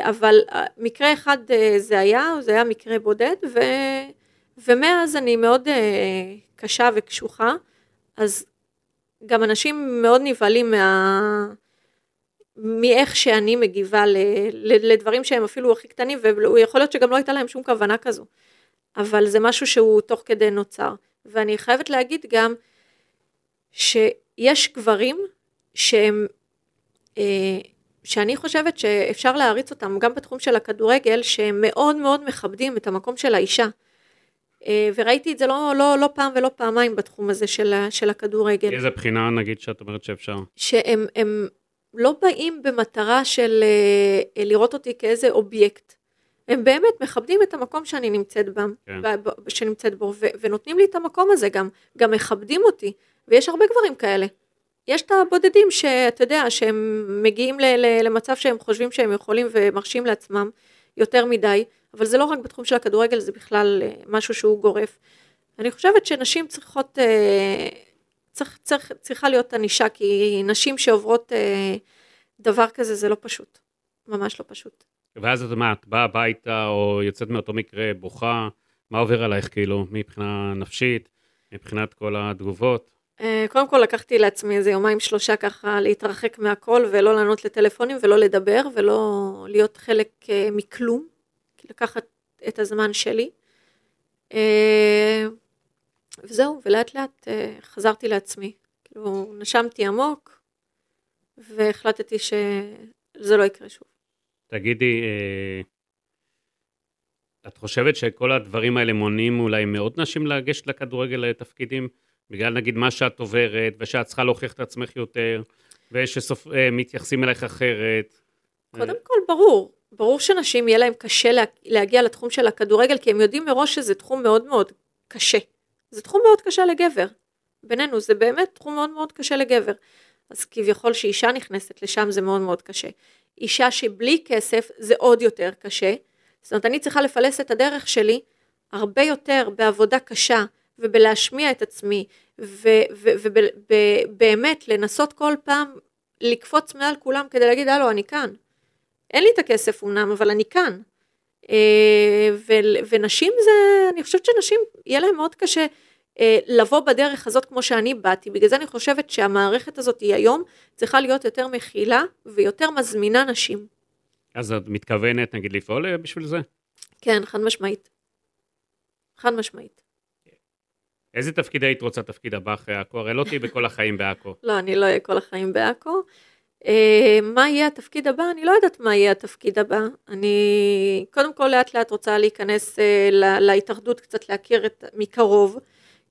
אבל מקרה אחד זה היה, זה היה מקרה בודד, ו, ומאז אני מאוד קשה וקשוחה, אז גם אנשים מאוד נבעלים מה, מאיך שאני מגיבה ל, ל, לדברים שהם אפילו הכי קטנים, ויכול להיות שגם לא הייתה להם שום כוונה כזו, אבל זה משהו שהוא תוך כדי נוצר. ואני חייבת להגיד גם שיש גברים שהם, שאני חושבת שאפשר להריץ אותם גם בתחום של הכדורגל, שהם מאוד מאוד מכבדים את המקום של האישה. וראיתי את זה לא, לא, לא פעם ולא פעמיים בתחום הזה של, של הכדורגל. איזה בחינה נגיד שאת אומרת שאפשר? שהם הם לא באים במטרה של לראות אותי כאיזה אובייקט. הם באמת מכבדים את המקום שאני נמצאת בו, שנמצאת בו, ונותנים לי את המקום הזה גם, גם מכבדים אותי, ויש הרבה גברים כאלה. יש את הבודדים שאתה יודע, שהם מגיעים למצב שהם חושבים שהם יכולים ומרשים לעצמם יותר מדי, אבל זה לא רק בתחום של הכדורגל, זה בכלל משהו שהוא גורף. אני חושבת שנשים צריכות, צריך, צריך, צריכה להיות אנישה, כי נשים שעוברות דבר כזה, זה לא פשוט. ממש לא פשוט. ואז את מה, את באה הביתה או יוצאת מאותו מקרה בוכה, מה עובר עלייך כאילו, מבחינה נפשית, מבחינת כל התגובות? קודם כל לקחתי לעצמי איזה יומיים שלושה ככה להתרחק מהכל ולא לענות לטלפונים ולא לדבר ולא להיות חלק מכלום, לקחת את הזמן שלי. וזהו, ולאט לאט חזרתי לעצמי, כאילו נשמתי עמוק והחלטתי שזה לא יקרה שוב. תגידי, את חושבת שכל הדברים האלה מונעים אולי מאות נשים להגשת לכדורגל לתפקידים, בגלל נגיד מה שאת עוברת, ושאת צריכה להוכיח את עצמך יותר, ושמתייחסים אלייך אחרת? קודם כל, ברור. ברור שנשים יהיה להם קשה להגיע לתחום של הכדורגל, כי הם יודעים מראש שזה תחום מאוד מאוד קשה. זה תחום מאוד קשה לגבר. בינינו, זה באמת תחום מאוד מאוד קשה לגבר. אז כביכול שאישה נכנסת לשם זה מאוד מאוד קשה. אישה שבלי כסף זה עוד יותר קשה, זאת אומרת אני צריכה לפלס את הדרך שלי הרבה יותר בעבודה קשה ובלהשמיע את עצמי ובאמת לנסות כל פעם לקפוץ מעל כולם כדי להגיד הלו אני כאן, אין לי את הכסף אומנם אבל אני כאן, ונשים זה, אני חושבת שנשים יהיה להם מאוד קשה לבוא בדרך הזאת כמו שאני באתי, בגלל זה אני חושבת שהמערכת הזאת היא היום צריכה להיות יותר מכילה ויותר מזמינה נשים. אז את מתכוונת נגיד לפעול בשביל זה? כן, חד משמעית. חד משמעית. איזה תפקיד היית רוצה תפקיד הבא אחרי עכו? הרי לא תהיי בכל החיים בעכו. לא, אני לא אהיה כל החיים בעכו. מה יהיה התפקיד הבא? אני לא יודעת מה יהיה התפקיד הבא. אני קודם כל לאט לאט רוצה להיכנס להתאחדות, קצת להכיר מקרוב,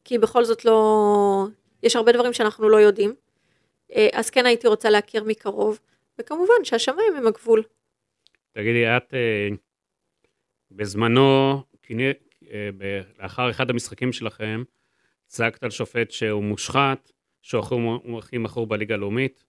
כי בכל זאת לא, יש הרבה דברים שאנחנו לא יודעים. אז כן הייתי רוצה להכיר מקרוב, וכמובן שהשמיים הם הגבול. תגידי, את בזמנו, לאחר אחד המשחקים שלכם, צעקת על שופט שהוא מושחת, שהוא הכי מכור בליגה הלאומית.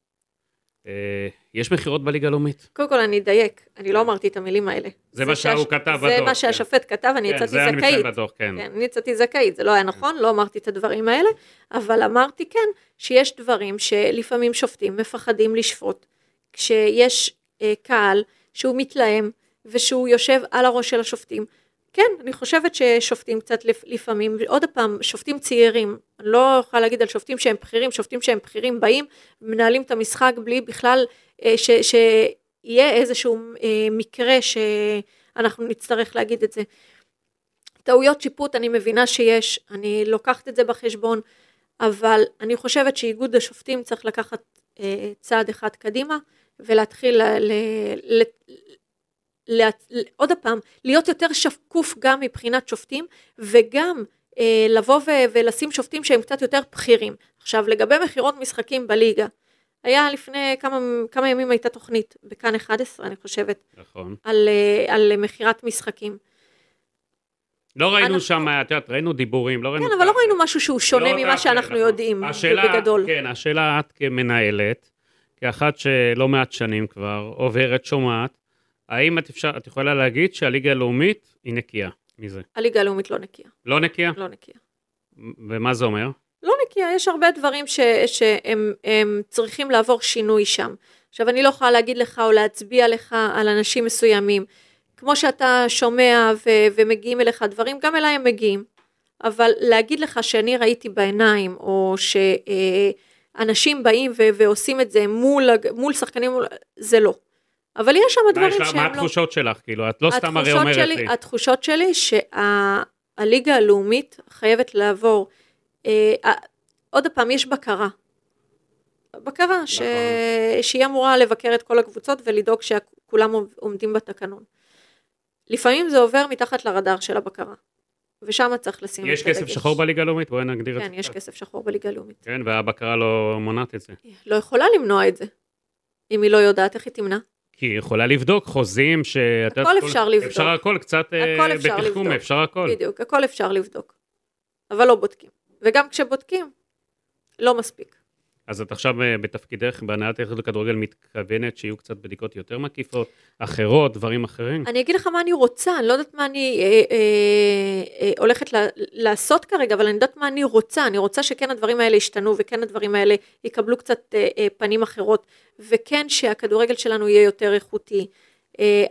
יש מחירות בליגה הלאומית? קודם כל אני אדייק, אני לא אמרתי את המילים האלה. זה מה שהוא כתב בדוח. זה מה שהשופט כתב, אני יצאתי זכאית. אני יצאתי זכאית, זה לא היה נכון, לא אמרתי את הדברים האלה, אבל אמרתי כן, שיש דברים שלפעמים שופטים מפחדים לשפוט, כשיש קהל שהוא מתלהם, ושהוא יושב על הראש של השופטים. כן, אני חושבת ששופטים קצת לפעמים, עוד פעם, שופטים צעירים, אני לא יכולה להגיד על שופטים שהם בכירים, שופטים שהם בכירים באים, מנהלים את המשחק בלי בכלל, ש, שיהיה איזשהו מקרה שאנחנו נצטרך להגיד את זה. טעויות שיפוט, אני מבינה שיש, אני לוקחת את זה בחשבון, אבל אני חושבת שאיגוד השופטים צריך לקחת צעד אחד קדימה, ולהתחיל ל... ל לה, עוד הפעם, להיות יותר שקוף גם מבחינת שופטים, וגם אה, לבוא ו- ולשים שופטים שהם קצת יותר בכירים. עכשיו, לגבי מחירות משחקים בליגה, היה לפני כמה, כמה ימים הייתה תוכנית, בכאן אחת עשרה אני חושבת, נכון. על, אה, על מחירת משחקים. לא ראינו שם, ראינו דיבורים, לא ראינו... כן, אבל לא ראינו משהו שהוא שונה ממה שאנחנו יודעים, בגדול. כן, השאלה את כמנהלת, כאחת שלא מעט שנים כבר, עוברת שומעת, האם את, אפשר, את יכולה להגיד שהליגה הלאומית היא נקייה מזה? הליגה הלאומית לא נקייה. לא נקייה? לא נקייה. ומה זה אומר? לא נקייה, יש הרבה דברים ש, שהם הם צריכים לעבור שינוי שם. עכשיו, אני לא יכולה להגיד לך או להצביע לך על אנשים מסוימים. כמו שאתה שומע ו, ומגיעים אליך דברים, גם אליי הם מגיעים. אבל להגיד לך שאני ראיתי בעיניים, או שאנשים באים ו, ועושים את זה מול, מול שחקנים, זה לא. אבל יש שם דברים שהם לא... מה התחושות שלך? כאילו, את לא סתם הרי אומרת לי. התחושות שלי שהליגה הלאומית חייבת לעבור, עוד הפעם יש בקרה. בקרה שהיא אמורה לבקר את כל הקבוצות ולדאוג שכולם עומדים בתקנון. לפעמים זה עובר מתחת לרדאר של הבקרה. ושם צריך לשים את הדגש. יש כסף שחור בליגה הלאומית? בואי נגדיר את זה. כן, יש כסף שחור בליגה הלאומית. כן, והבקרה לא מונעת את זה. לא יכולה למנוע את זה. אם היא לא יודעת, איך היא תמנע? כי היא יכולה לבדוק חוזים ש... הכל אפשר לבדוק. אפשר הכל, קצת בתחכום, אפשר הכל. בדיוק, הכל אפשר לבדוק. אבל לא בודקים. וגם כשבודקים, לא מספיק. אז את עכשיו בתפקידך, בהנהלת ההתאחדות לכדורגל, מתכוונת שיהיו קצת בדיקות יותר מקיפות, אחרות, דברים אחרים? אני אגיד לך מה אני רוצה, אני לא יודעת מה אני הולכת לעשות כרגע, אבל אני יודעת מה אני רוצה, אני רוצה שכן הדברים האלה ישתנו, וכן הדברים האלה יקבלו קצת פנים אחרות, וכן שהכדורגל שלנו יהיה יותר איכותי.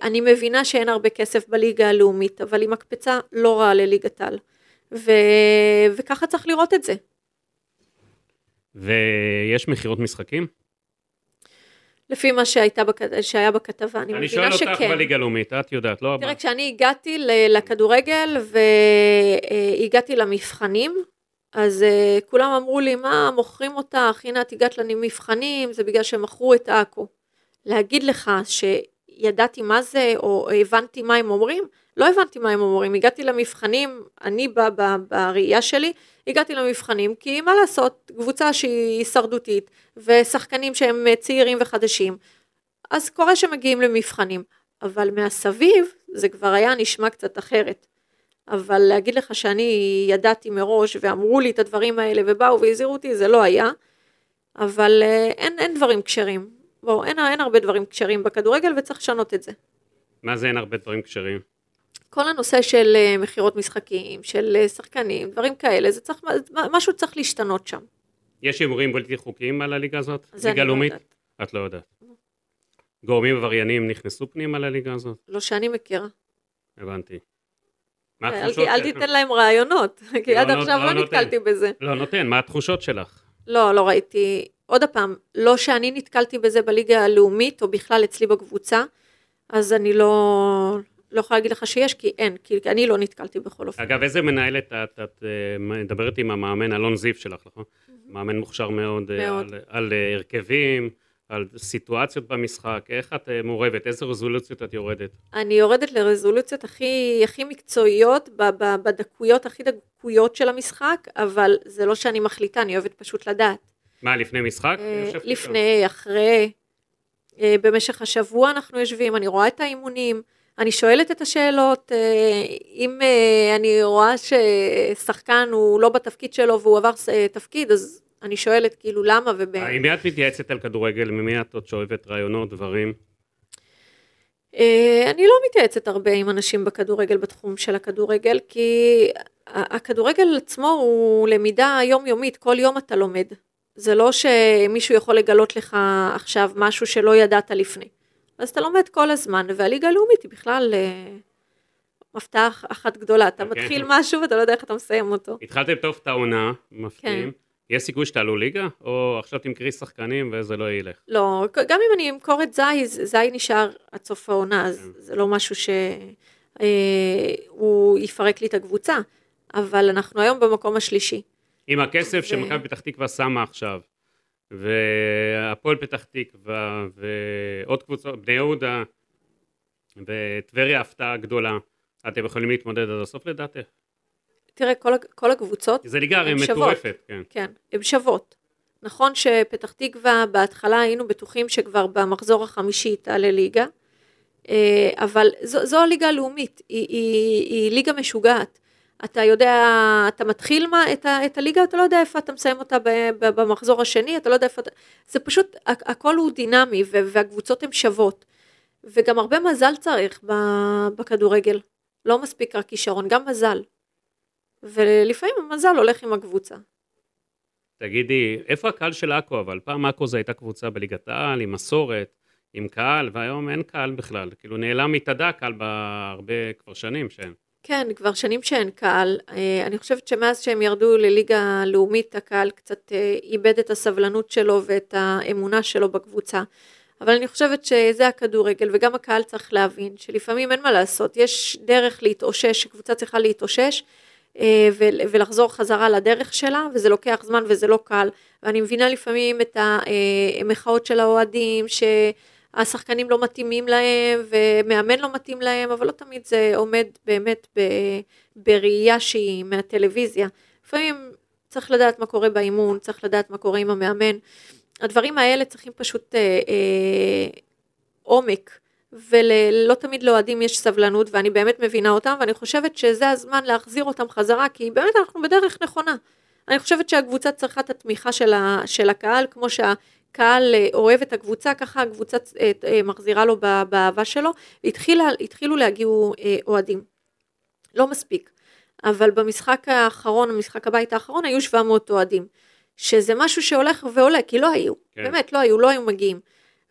אני מבינה שאין הרבה כסף בליגה הלאומית, אבל היא מקפצה לא רעה לליגת העל, וככה צריך לראות את זה. ויש מחירות משחקים? לפי מה שהיה בכתבה, אני מבינה שכן. אני שואל אותך בליגה לאומית, את יודעת, לא הבא. תראה, כשאני הגעתי לכדורגל והגעתי למבחנים, אז כולם אמרו לי, מה, מוכרים אותך, הנה את הגעת לנו מבחנים, זה בגלל שהם מכרו את עכו. להגיד לך שידעתי מה זה, או הבנתי מה הם אומרים, לא הבנתי מה הם אומרים, הגעתי למבחנים, אני בראייה שלי, הגעתי למבחנים, כי מה לעשות, קבוצה שהיא הישרדותית, ושחקנים שהם צעירים וחדשים, אז קורה שמגיעים למבחנים, אבל מהסביב, זה כבר היה נשמע קצת אחרת, אבל להגיד לך שאני ידעתי מראש, ואמרו לי את הדברים האלה, ובאו והזהירו אותי, זה לא היה, אבל אין, אין דברים קשרים, בואו, אין, אין הרבה דברים קשרים בכדורגל, וצריך לשנות את זה. מה זה אין הרבה דברים קשרים? כל הנושא של מחירות משחקים, של שחקנים, דברים כאלה, זה צריך, משהו צריך להשתנות שם. יש הימורים בלתי חוקיים על הליגה הזאת? ליגה לאומית? את לא יודעת. גורמים עבריינים נכנסו פנים על הליגה הזאת? לא שאני מכירה. הבנתי. אל תיתן להם רעיונות, כי עד עכשיו לא נתקלתי בזה. לא נותן, מה התחושות שלך? לא, לא ראיתי, עוד הפעם, לא שאני נתקלתי בזה בליגה הלאומית, או בכלל אצלי בקבוצה, אז אני לא, לא יכולה להגיד לך שיש, כי אין, כי אני לא נתקלתי בכל אופן. אגב, איזה מנהלת, את, את מדברת עם המאמן אלון זיף שלך, נכון? מאמן מוכשר מאוד, מאוד. על, על הרכבים, על סיטואציות במשחק, איך את מעורבת, איזה רזולוציות את יורדת? אני יורדת לרזולוציות הכי, הכי מקצועיות, בדקויות, הכי דקויות של המשחק, אבל זה לא שאני מחליטה, אני אוהבת פשוט לדעת. מה, לפני משחק? לפני, אחרי, במשך השבוע אנחנו יושבים, אני רואה את האימונים, אני שואלת את השאלות, אם אני רואה ששחקן הוא לא בתפקיד שלו, והוא עבר תפקיד, אז אני שואלת כאילו למה ובאמת. עם מי את מתייעצת על כדורגל? ממי את עוד שואבת רעיונות, דברים? אני לא מתייעצת הרבה עם אנשים בכדורגל, בתחום של הכדורגל, כי הכדורגל עצמו הוא למידה יומיומית, כל יום אתה לומד. זה לא שמישהו יכול לגלות לך עכשיו משהו שלא ידעת לפני. אז אתה לומד כל הזמן, והליגה הלאומית היא בכלל מפתיעה אחת גדולה. אתה מתחיל משהו ואתה לא יודע איך אתה מסיים אותו. התחלתם טוב את העונה, מפתיעים. יש סיכוי שתעלו ליגה, או עכשיו תמכרי שחקנים וזה לא ילך? לא, גם אם אני אמכור את זי, זי נשאר עד סוף העונה, אז זה לא משהו שהוא יפרק לי את הקבוצה, אבל אנחנו היום במקום השלישי. עם הכסף שמכבי פתח תקווה שמה עכשיו, והפועל פתח תקווה, ועוד קבוצות, בני יהודה, וטבריה הפתעה גדולה, אתם יכולים להתמודד עד הסוף לדעתך? תראה, כל, כל הקבוצות זה ליגה מטורפת, כן. כן, הן שוות. נכון שפתח תקווה, בהתחלה היינו בטוחים שכבר במחזור החמישי תעלה ליגה, אבל זו, זו הליגה הלאומית, היא, היא, היא ליגה משוגעת. אתה יודע, אתה מתחיל מה, את, ה, את הליגה, אתה לא יודע איפה אתה מסיים אותה במחזור השני, אתה לא יודע איפה, זה פשוט, הכל הוא דינמי, והקבוצות הן שוות. וגם הרבה מזל צריך בכדורגל. לא מספיק רק כישרון, גם מזל. ולפעמים המזל הולך עם הקבוצה. תגידי, איפה הקהל של אקו? אבל פעם אקו זה הייתה קבוצה בליגת העל, עם מסורת, עם קהל, והיום אין קהל בכלל. כאילו נעלם מתעדה קהל בהרבה כבר שנים שאין. כן, כבר שנים שאין קהל. אני חושבת שמאז שהם ירדו לליגה לאומית, הקהל קצת איבד את הסבלנות שלו ואת האמונה שלו בקבוצה. אבל אני חושבת שזה הכדורגל, וגם הקהל צריך להבין שלפעמים אין מה לעשות. יש דרך להתאושש, שקבוצה צריכה להתאושש, ולחזור חזרה לדרך שלה, וזה לוקח זמן וזה לא קל, ואני מבינה לפעמים את המחאות של האוהדים, שהשחקנים לא מתאימים להם, ומאמן לא מתאים להם, אבל לא תמיד זה עומד באמת בראייה שהיא מהטלוויזיה, לפעמים צריך לדעת מה קורה באימון, צריך לדעת מה קורה עם המאמן, הדברים האלה צריכים פשוט עומק, ולא תמיד לאוהדים יש סבלנות, ואני באמת מבינה אותם, ואני חושבת שזה הזמן להחזיר אותם חזרה, כי באמת אנחנו בדרך נכונה. אני חושבת שהקבוצה צריכה את התמיכה של, ה, של הקהל, כמו שהקהל אוהב את הקבוצה, ככה הקבוצה מחזירה לו באהבה שלו, התחילה, התחילו להגיעו אוהדים. לא מספיק. אבל במשחק האחרון, המשחק הבית האחרון, היו שבע מאות אוהדים, שזה משהו שהולך ועולה, כי לא היו. כן. באמת, לא היו, לא היו מגיעים.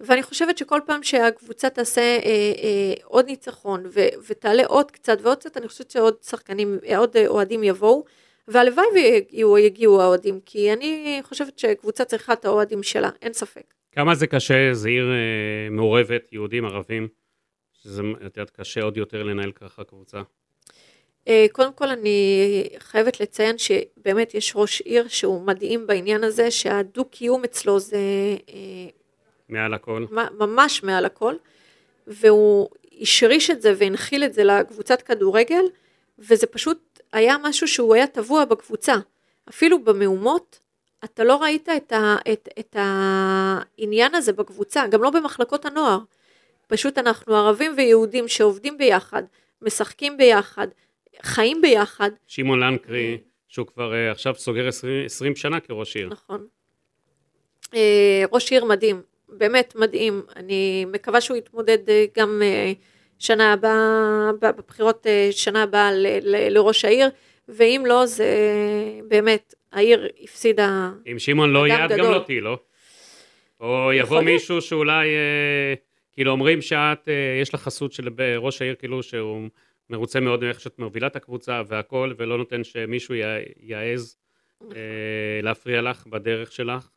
ואני חושבת שכל פעם שהקבוצה תעשה אה, אה, עוד ניצחון, ו, ותעלה עוד קצת ועוד קצת, אני חושבת שעוד שחקנים, עוד אוהדים יבואו, והלוואי ויגיעו, יגיעו האוהדים, כי אני חושבת שקבוצה צריכה את האוהדים שלה, אין ספק. כמה זה קשה, זה עיר אה, מעורבת, יהודים, ערבים, שזה קשה עוד יותר לנהל ככה קבוצה? אה, קודם כל אני חייבת לציין שבאמת יש ראש עיר שהוא מדהים בעניין הזה, שהדו-קיום אצלו זה... אה, מעל הכל. ממש מעל הכל, והוא השריש את זה והנחיל את זה לקבוצת כדורגל, וזה פשוט היה משהו שהוא היה טבוע בקבוצה. אפילו במאומות, אתה לא ראית את, ה, את, את העניין הזה בקבוצה, גם לא במחלקות הנוער. פשוט אנחנו ערבים ויהודים שעובדים ביחד, משחקים ביחד, חיים ביחד. שמעון לנקרי, שהוא כבר עכשיו סוגר עשרים שנה כראש עיר. נכון. ראש עיר מדהים. באמת מדהים, אני מקווה שהוא יתמודד גם שנה הבאה, בבחירות שנה הבאה לראש העיר, ואם לא, זה באמת, העיר הפסידה. אם שמעון לא יעד, גם לא תהי, לא? או יבוא מישהו שאולי, כאילו אומרים שאת, יש לה חסות של ראש העיר, כאילו שהוא מרוצה מאוד מאיך שאת מובילה את הקבוצה והכל, ולא נותן שמישהו יעז להפריע לך בדרך שלך.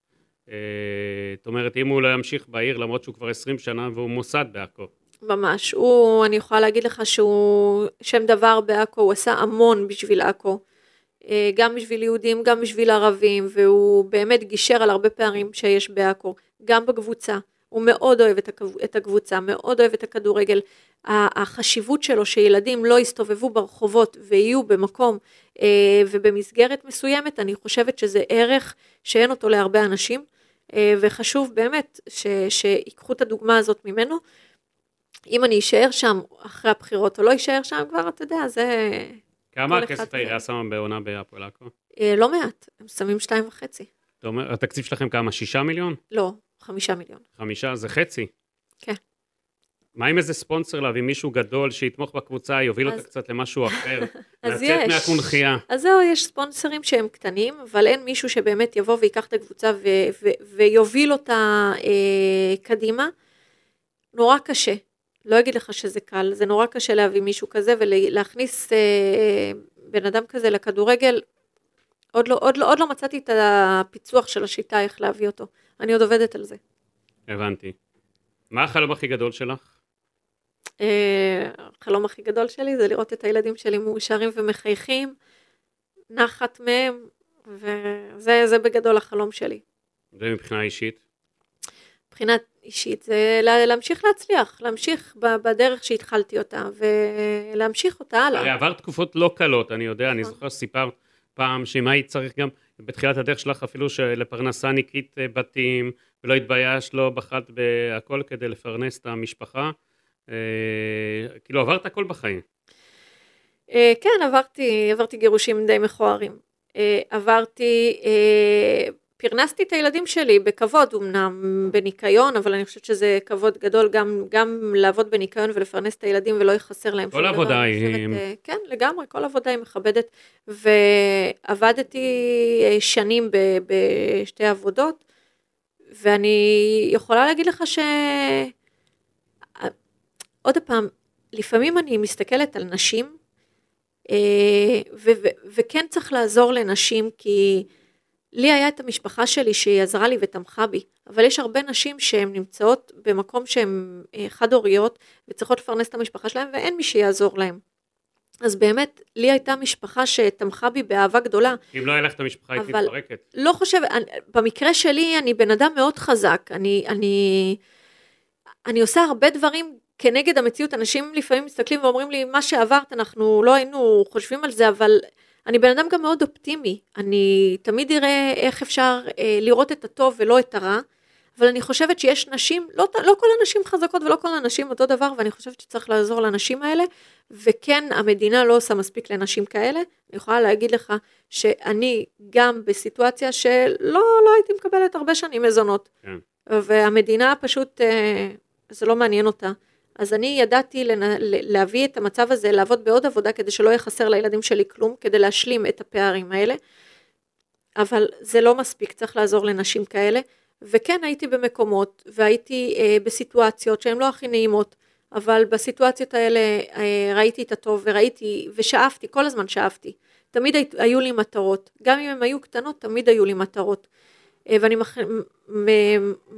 זאת אומרת, אם הוא לא ימשיך בעיר, למרות שהוא כבר עשרים שנה והוא מוסד בעכו. ממש, הוא, אני יכולה להגיד לך שהוא שם דבר בעכו, הוא עשה המון בשביל עכו, גם בשביל יהודים, גם בשביל ערבים, והוא באמת גישר על הרבה פערים שיש בעכו, גם בקבוצה. הוא מאוד אוהב את הקבוצה, מאוד אוהב את הכדורגל. החשיבות שלו שילדים לא יסתובבו ברחובות ויהיו במקום ובמסגרת מסוימת, אני חושבת שזה ערך שאין אותו להרבה אנשים, וחשוב באמת שיקחו את הדוגמה הזאת ממנו. אם אני אשאר שם אחרי הבחירות או לא אשאר שם, כבר אתה יודע, זה... כמה הכסף העירייה שמה בעונה בהפועל עכו? לא מעט, הם שמים שתיים וחצי. התקציב שלכם כמה, שישה מיליון? לא. חמישה מיליון. חמישה, זה חצי? כן. מה עם איזה ספונסר להביא מישהו גדול שיתמוך בקבוצה, יוביל אותה קצת למשהו אחר, לצאת מהקונחייה? אז זהו, יש ספונסרים שהם קטנים, אבל אין מישהו שבאמת יבוא ויקח את הקבוצה ויוביל אותה קדימה. נורא קשה. לא אגיד לך שזה קל, זה נורא קשה להביא מישהו כזה, ולהכניס בן אדם כזה לכדורגל, עוד לא, עוד לא, עוד לא מצאתי את הפיצוח של השיטה, איך להביא אותו. אני עוד עובדת על זה. הבנתי. מה החלום הכי גדול שלך? החלום הכי גדול שלי זה לראות את הילדים שלי מאושרים ומחייכים, נחת מהם, וזה, זה בגדול החלום שלי. ומבחינה אישית? מבחינה אישית זה להמשיך להצליח, להמשיך בדרך שהתחלתי אותה, ולהמשיך אותה הלאה. הרי עבר תקופות לא קלות, אני יודע, אני זוכר סיפרת, פעם שמה היא צריך גם בתחילת הדרך שלך אפילו שלפרנסה ניקית בתים ולא התבייש, לא בחת בהכל כדי לפרנס את המשפחה, אה, כאילו עברת הכל בחיים. אה, כן, עברתי, עברתי גירושים די מכוערים, אה, עברתי, אה, פרנסתי את הילדים שלי בכבוד, אמנם בניקיון, אבל אני חושבת שזה כבוד גדול גם, גם לעבוד בניקיון ולפרנס את הילדים ולא יחסר להם. כל עבודה היא... כן, לגמרי, כל עבודה היא מכבדת. ועבדתי שנים ב, בשתי עבודות, ואני יכולה להגיד לך ש... עוד פעם, לפעמים אני מסתכלת על נשים, ו- ו- וכן צריך לעזור לנשים, כי... לי היה את המשפחה שלי שהיא עזרה לי ותמכה בי, אבל יש הרבה נשים שהן נמצאות במקום שהן חד הוריות, וצריכות לפרנס את המשפחה שלהם, ואין מי שיעזור להם. אז באמת, לי הייתה משפחה שתמכה בי באהבה גדולה. אם לא היה לך את המשפחה, הייתי מתפרקת. לא חושבת, במקרה שלי, אני בן אדם מאוד חזק, אני, אני, אני עושה הרבה דברים כנגד המציאות, אנשים לפעמים מסתכלים ואומרים לי, מה שעברת, אנחנו לא היינו חושבים על זה, אבל... אני בן אדם גם מאוד אופטימי, אני תמיד אראה איך אפשר אה, לראות את הטוב ולא את הרע, אבל אני חושבת שיש נשים, לא, לא כל הנשים חזקות ולא כל הנשים אותו דבר, ואני חושבת שצריך לעזור לנשים האלה, וכן המדינה לא עושה מספיק לנשים כאלה, אני יכולה להגיד לך שאני גם בסיטואציה שלא לא הייתי מקבלת הרבה שנים מזונות, כן. והמדינה פשוט, אה, זה לא מעניין אותה, אז אני ידעתי להביא את המצב הזה, לעבוד בעוד עבודה, כדי שלא יחסר לילדים שלי כלום, כדי להשלים את הפערים האלה, אבל זה לא מספיק, צריך לעזור לנשים כאלה, וכן הייתי במקומות, והייתי אה, בסיטואציות שהן לא הכי נעימות, אבל בסיטואציות האלה אה, ראיתי את הטוב, וראיתי, ושאפתי, כל הזמן שאפתי, תמיד היית, היו לי מטרות, גם אם הן היו קטנות, תמיד היו לי מטרות, ואני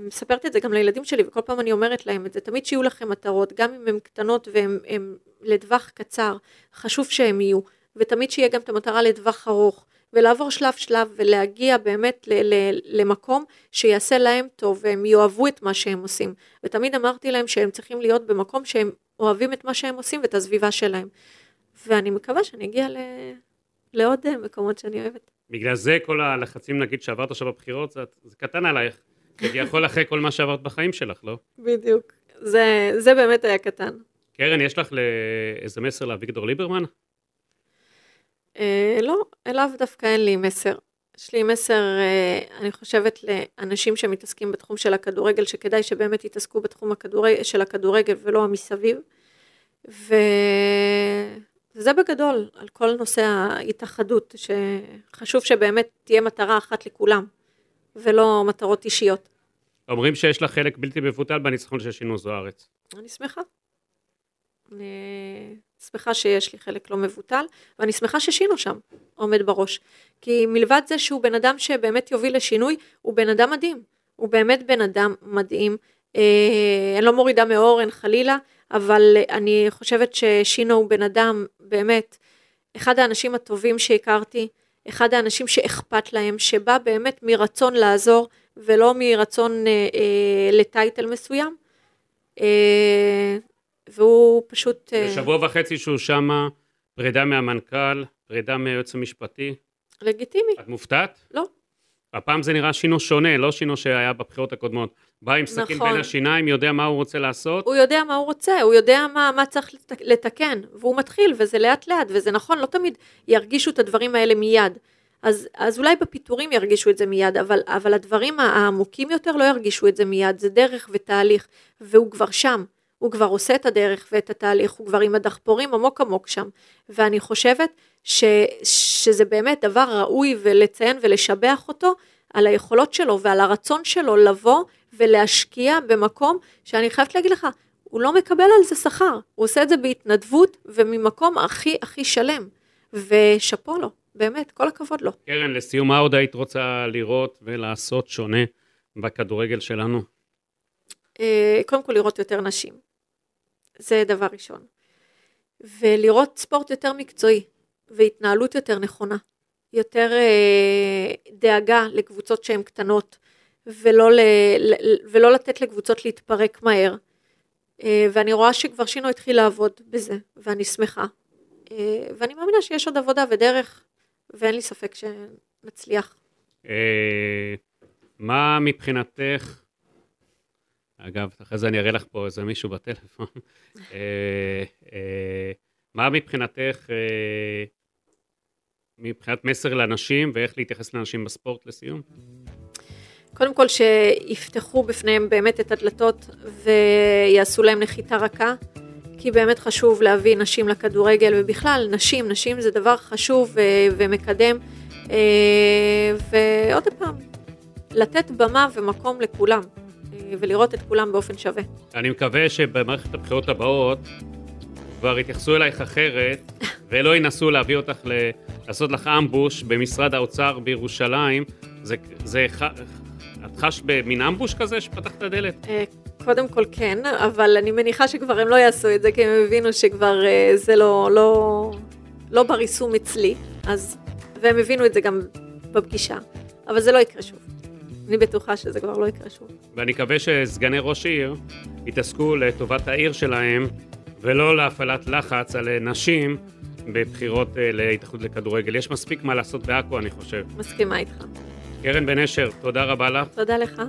מספרת את זה גם לילדים שלי, וכל פעם אני אומרת להם את זה, תמיד שיהיו לכם מטרות, גם אם הן קטנות והן לטווח קצר, חשוב שהן יהיו, ותמיד שיהיה גם את המטרה לטווח ארוך, ולעבור שלב שלב, ולהגיע באמת ל- ל- למקום שיעשה להם טוב, והם יאהבו את מה שהם עושים, ותמיד אמרתי להם שהם צריכים להיות במקום שהם אוהבים את מה שהם עושים, ואת הסביבה שלהם, ואני מקווה שאני אגיע ל- לעוד מקומות שאני אוהבת. בגלל זה כל הלחצים, נגיד, שעברת עכשיו בבחירות, זה, זה קטן עלייך, כי יכול אחרי כל מה שעברת בחיים שלך, לא? בדיוק, זה, זה באמת היה קטן. קרן, יש לך איזה מסר לאביגדור ליברמן? אה, לא, אליו דווקא אין לי מסר. יש לי מסר, אה, אני חושבת, לאנשים שמתעסקים בתחום של הכדורגל, שכדאי שבאמת יתעסקו בתחום הכדורגל, של הכדורגל ולא המסביב, ו... זה בגדול, על כל נושא ההתאחדות, שחשוב שבאמת תהיה מטרה אחת לכולם, ולא מטרות אישיות. אומרים שיש לה חלק בלתי מבוטל בניצחון של שינו זוהרץ. אני שמחה. אני שמחה שיש לי חלק לא מבוטל, ואני שמחה ששינו שם עומד בראש, כי מלבד זה שהוא בן אדם שבאמת יוביל לשינוי, הוא בן אדם מדהים, הוא באמת בן אדם מדהים, אה, אני לא מורידה מאורן חלילה, אבל אני חושבת ששינו הוא בן אדם באמת, אחד האנשים הטובים שהכרתי, אחד האנשים שאכפת להם, שבא באמת מרצון לעזור, ולא מרצון אה, אה, לטייטל מסוים, אה, והוא פשוט... בשבוע וחצי שהוא שמה, פרידה מהמנכ"ל, פרידה מהיועץ המשפטי. לגיטימי. את מופתעת? לא. הפעם זה נראה שינו שונה, לא שינו שהיה בבחירות הקודמות. בא עם סכין נכון. בין השיניים, יודע מה הוא רוצה לעשות. הוא יודע מה הוא רוצה, הוא יודע מה, מה צריך לתקן, והוא מתחיל, וזה לאט לאט, וזה נכון, לא תמיד ירגישו את הדברים האלה מיד. אז, אז אולי בפיתורים ירגישו את זה מיד, אבל, אבל הדברים העמוקים יותר לא ירגישו את זה מיד, זה דרך ותהליך, והוא כבר שם. הוא כבר עושה את הדרך ואת התהליך, הוא כבר עם הדחפורים עמוק עמוק שם, ואני חושבת ש, שזה באמת דבר ראוי ולציין ולשבח אותו, על היכולות שלו ועל הרצון שלו לבוא ולהשקיע במקום, שאני חייבת להגיד לך, הוא לא מקבל על זה שכר, הוא עושה את זה בהתנדבות וממקום הכי הכי שלם, ושפו לו, באמת, כל הכבוד לו. קרן, לסיום, מה עוד היית רוצה לראות ולעשות שונה בכדורגל שלנו? קודם כל לראות יותר נשים. זה דבר ראשון. ולראות ספורט יותר מקצועי, והתנהלות יותר נכונה, יותר דאגה לקבוצות שהן קטנות, ולא, ל, ולא לתת לקבוצות להתפרק מהר. ואני רואה שכבר שינו התחיל לעבוד בזה, ואני שמחה. ואני מאמינה שיש עוד עבודה ודרך, ואין לי ספק שנצליח. מה מבחינתך, אגב, אחרי זה אני אראה לך פה איזה מישהו בטלפון. מה מבחינתך, מבחינת מסר לאנשים, ואיך להתייחס לאנשים בספורט לסיום? קודם כל, שיפתחו בפניהם באמת את הדלתות, ויעשו להם נחיתה רכה, כי באמת חשוב להביא נשים לכדורגל, ובכלל, נשים, נשים זה דבר חשוב ומקדם, ועוד פעם, לתת במה ומקום לכולם. ולראות את כולם באופן שווה. אני מקווה שבמערכת הבחירות הבאות כבר יתייחסו אלייך אחרת, ולא ינסו להביא אותך ל... לעשות לך אמבוש במשרד האוצר בירושלים. זה, זה... את חש במין אמבוש כזה שפתחת הדלת? קודם כל כן, אבל אני מניחה שכבר הם לא יעשו את זה, כי הם הבינו שכבר זה לא, לא, לא בריסום אצלי, אז... והם הבינו את זה גם בפגישה, אבל זה לא יקרה שוב. אני בטוחה שזה כבר לא יקרה שוב. ואני מקווה שסגני ראש עיר יתעסקו לטובת העיר שלהם, ולא להפעלת לחץ על נשים בבחירות להתאחדות לכדורגל. יש מספיק מה לעשות בעכו, אני חושב. מסכימה איתך. קרן בן נשר, תודה רבה לך. תודה לך.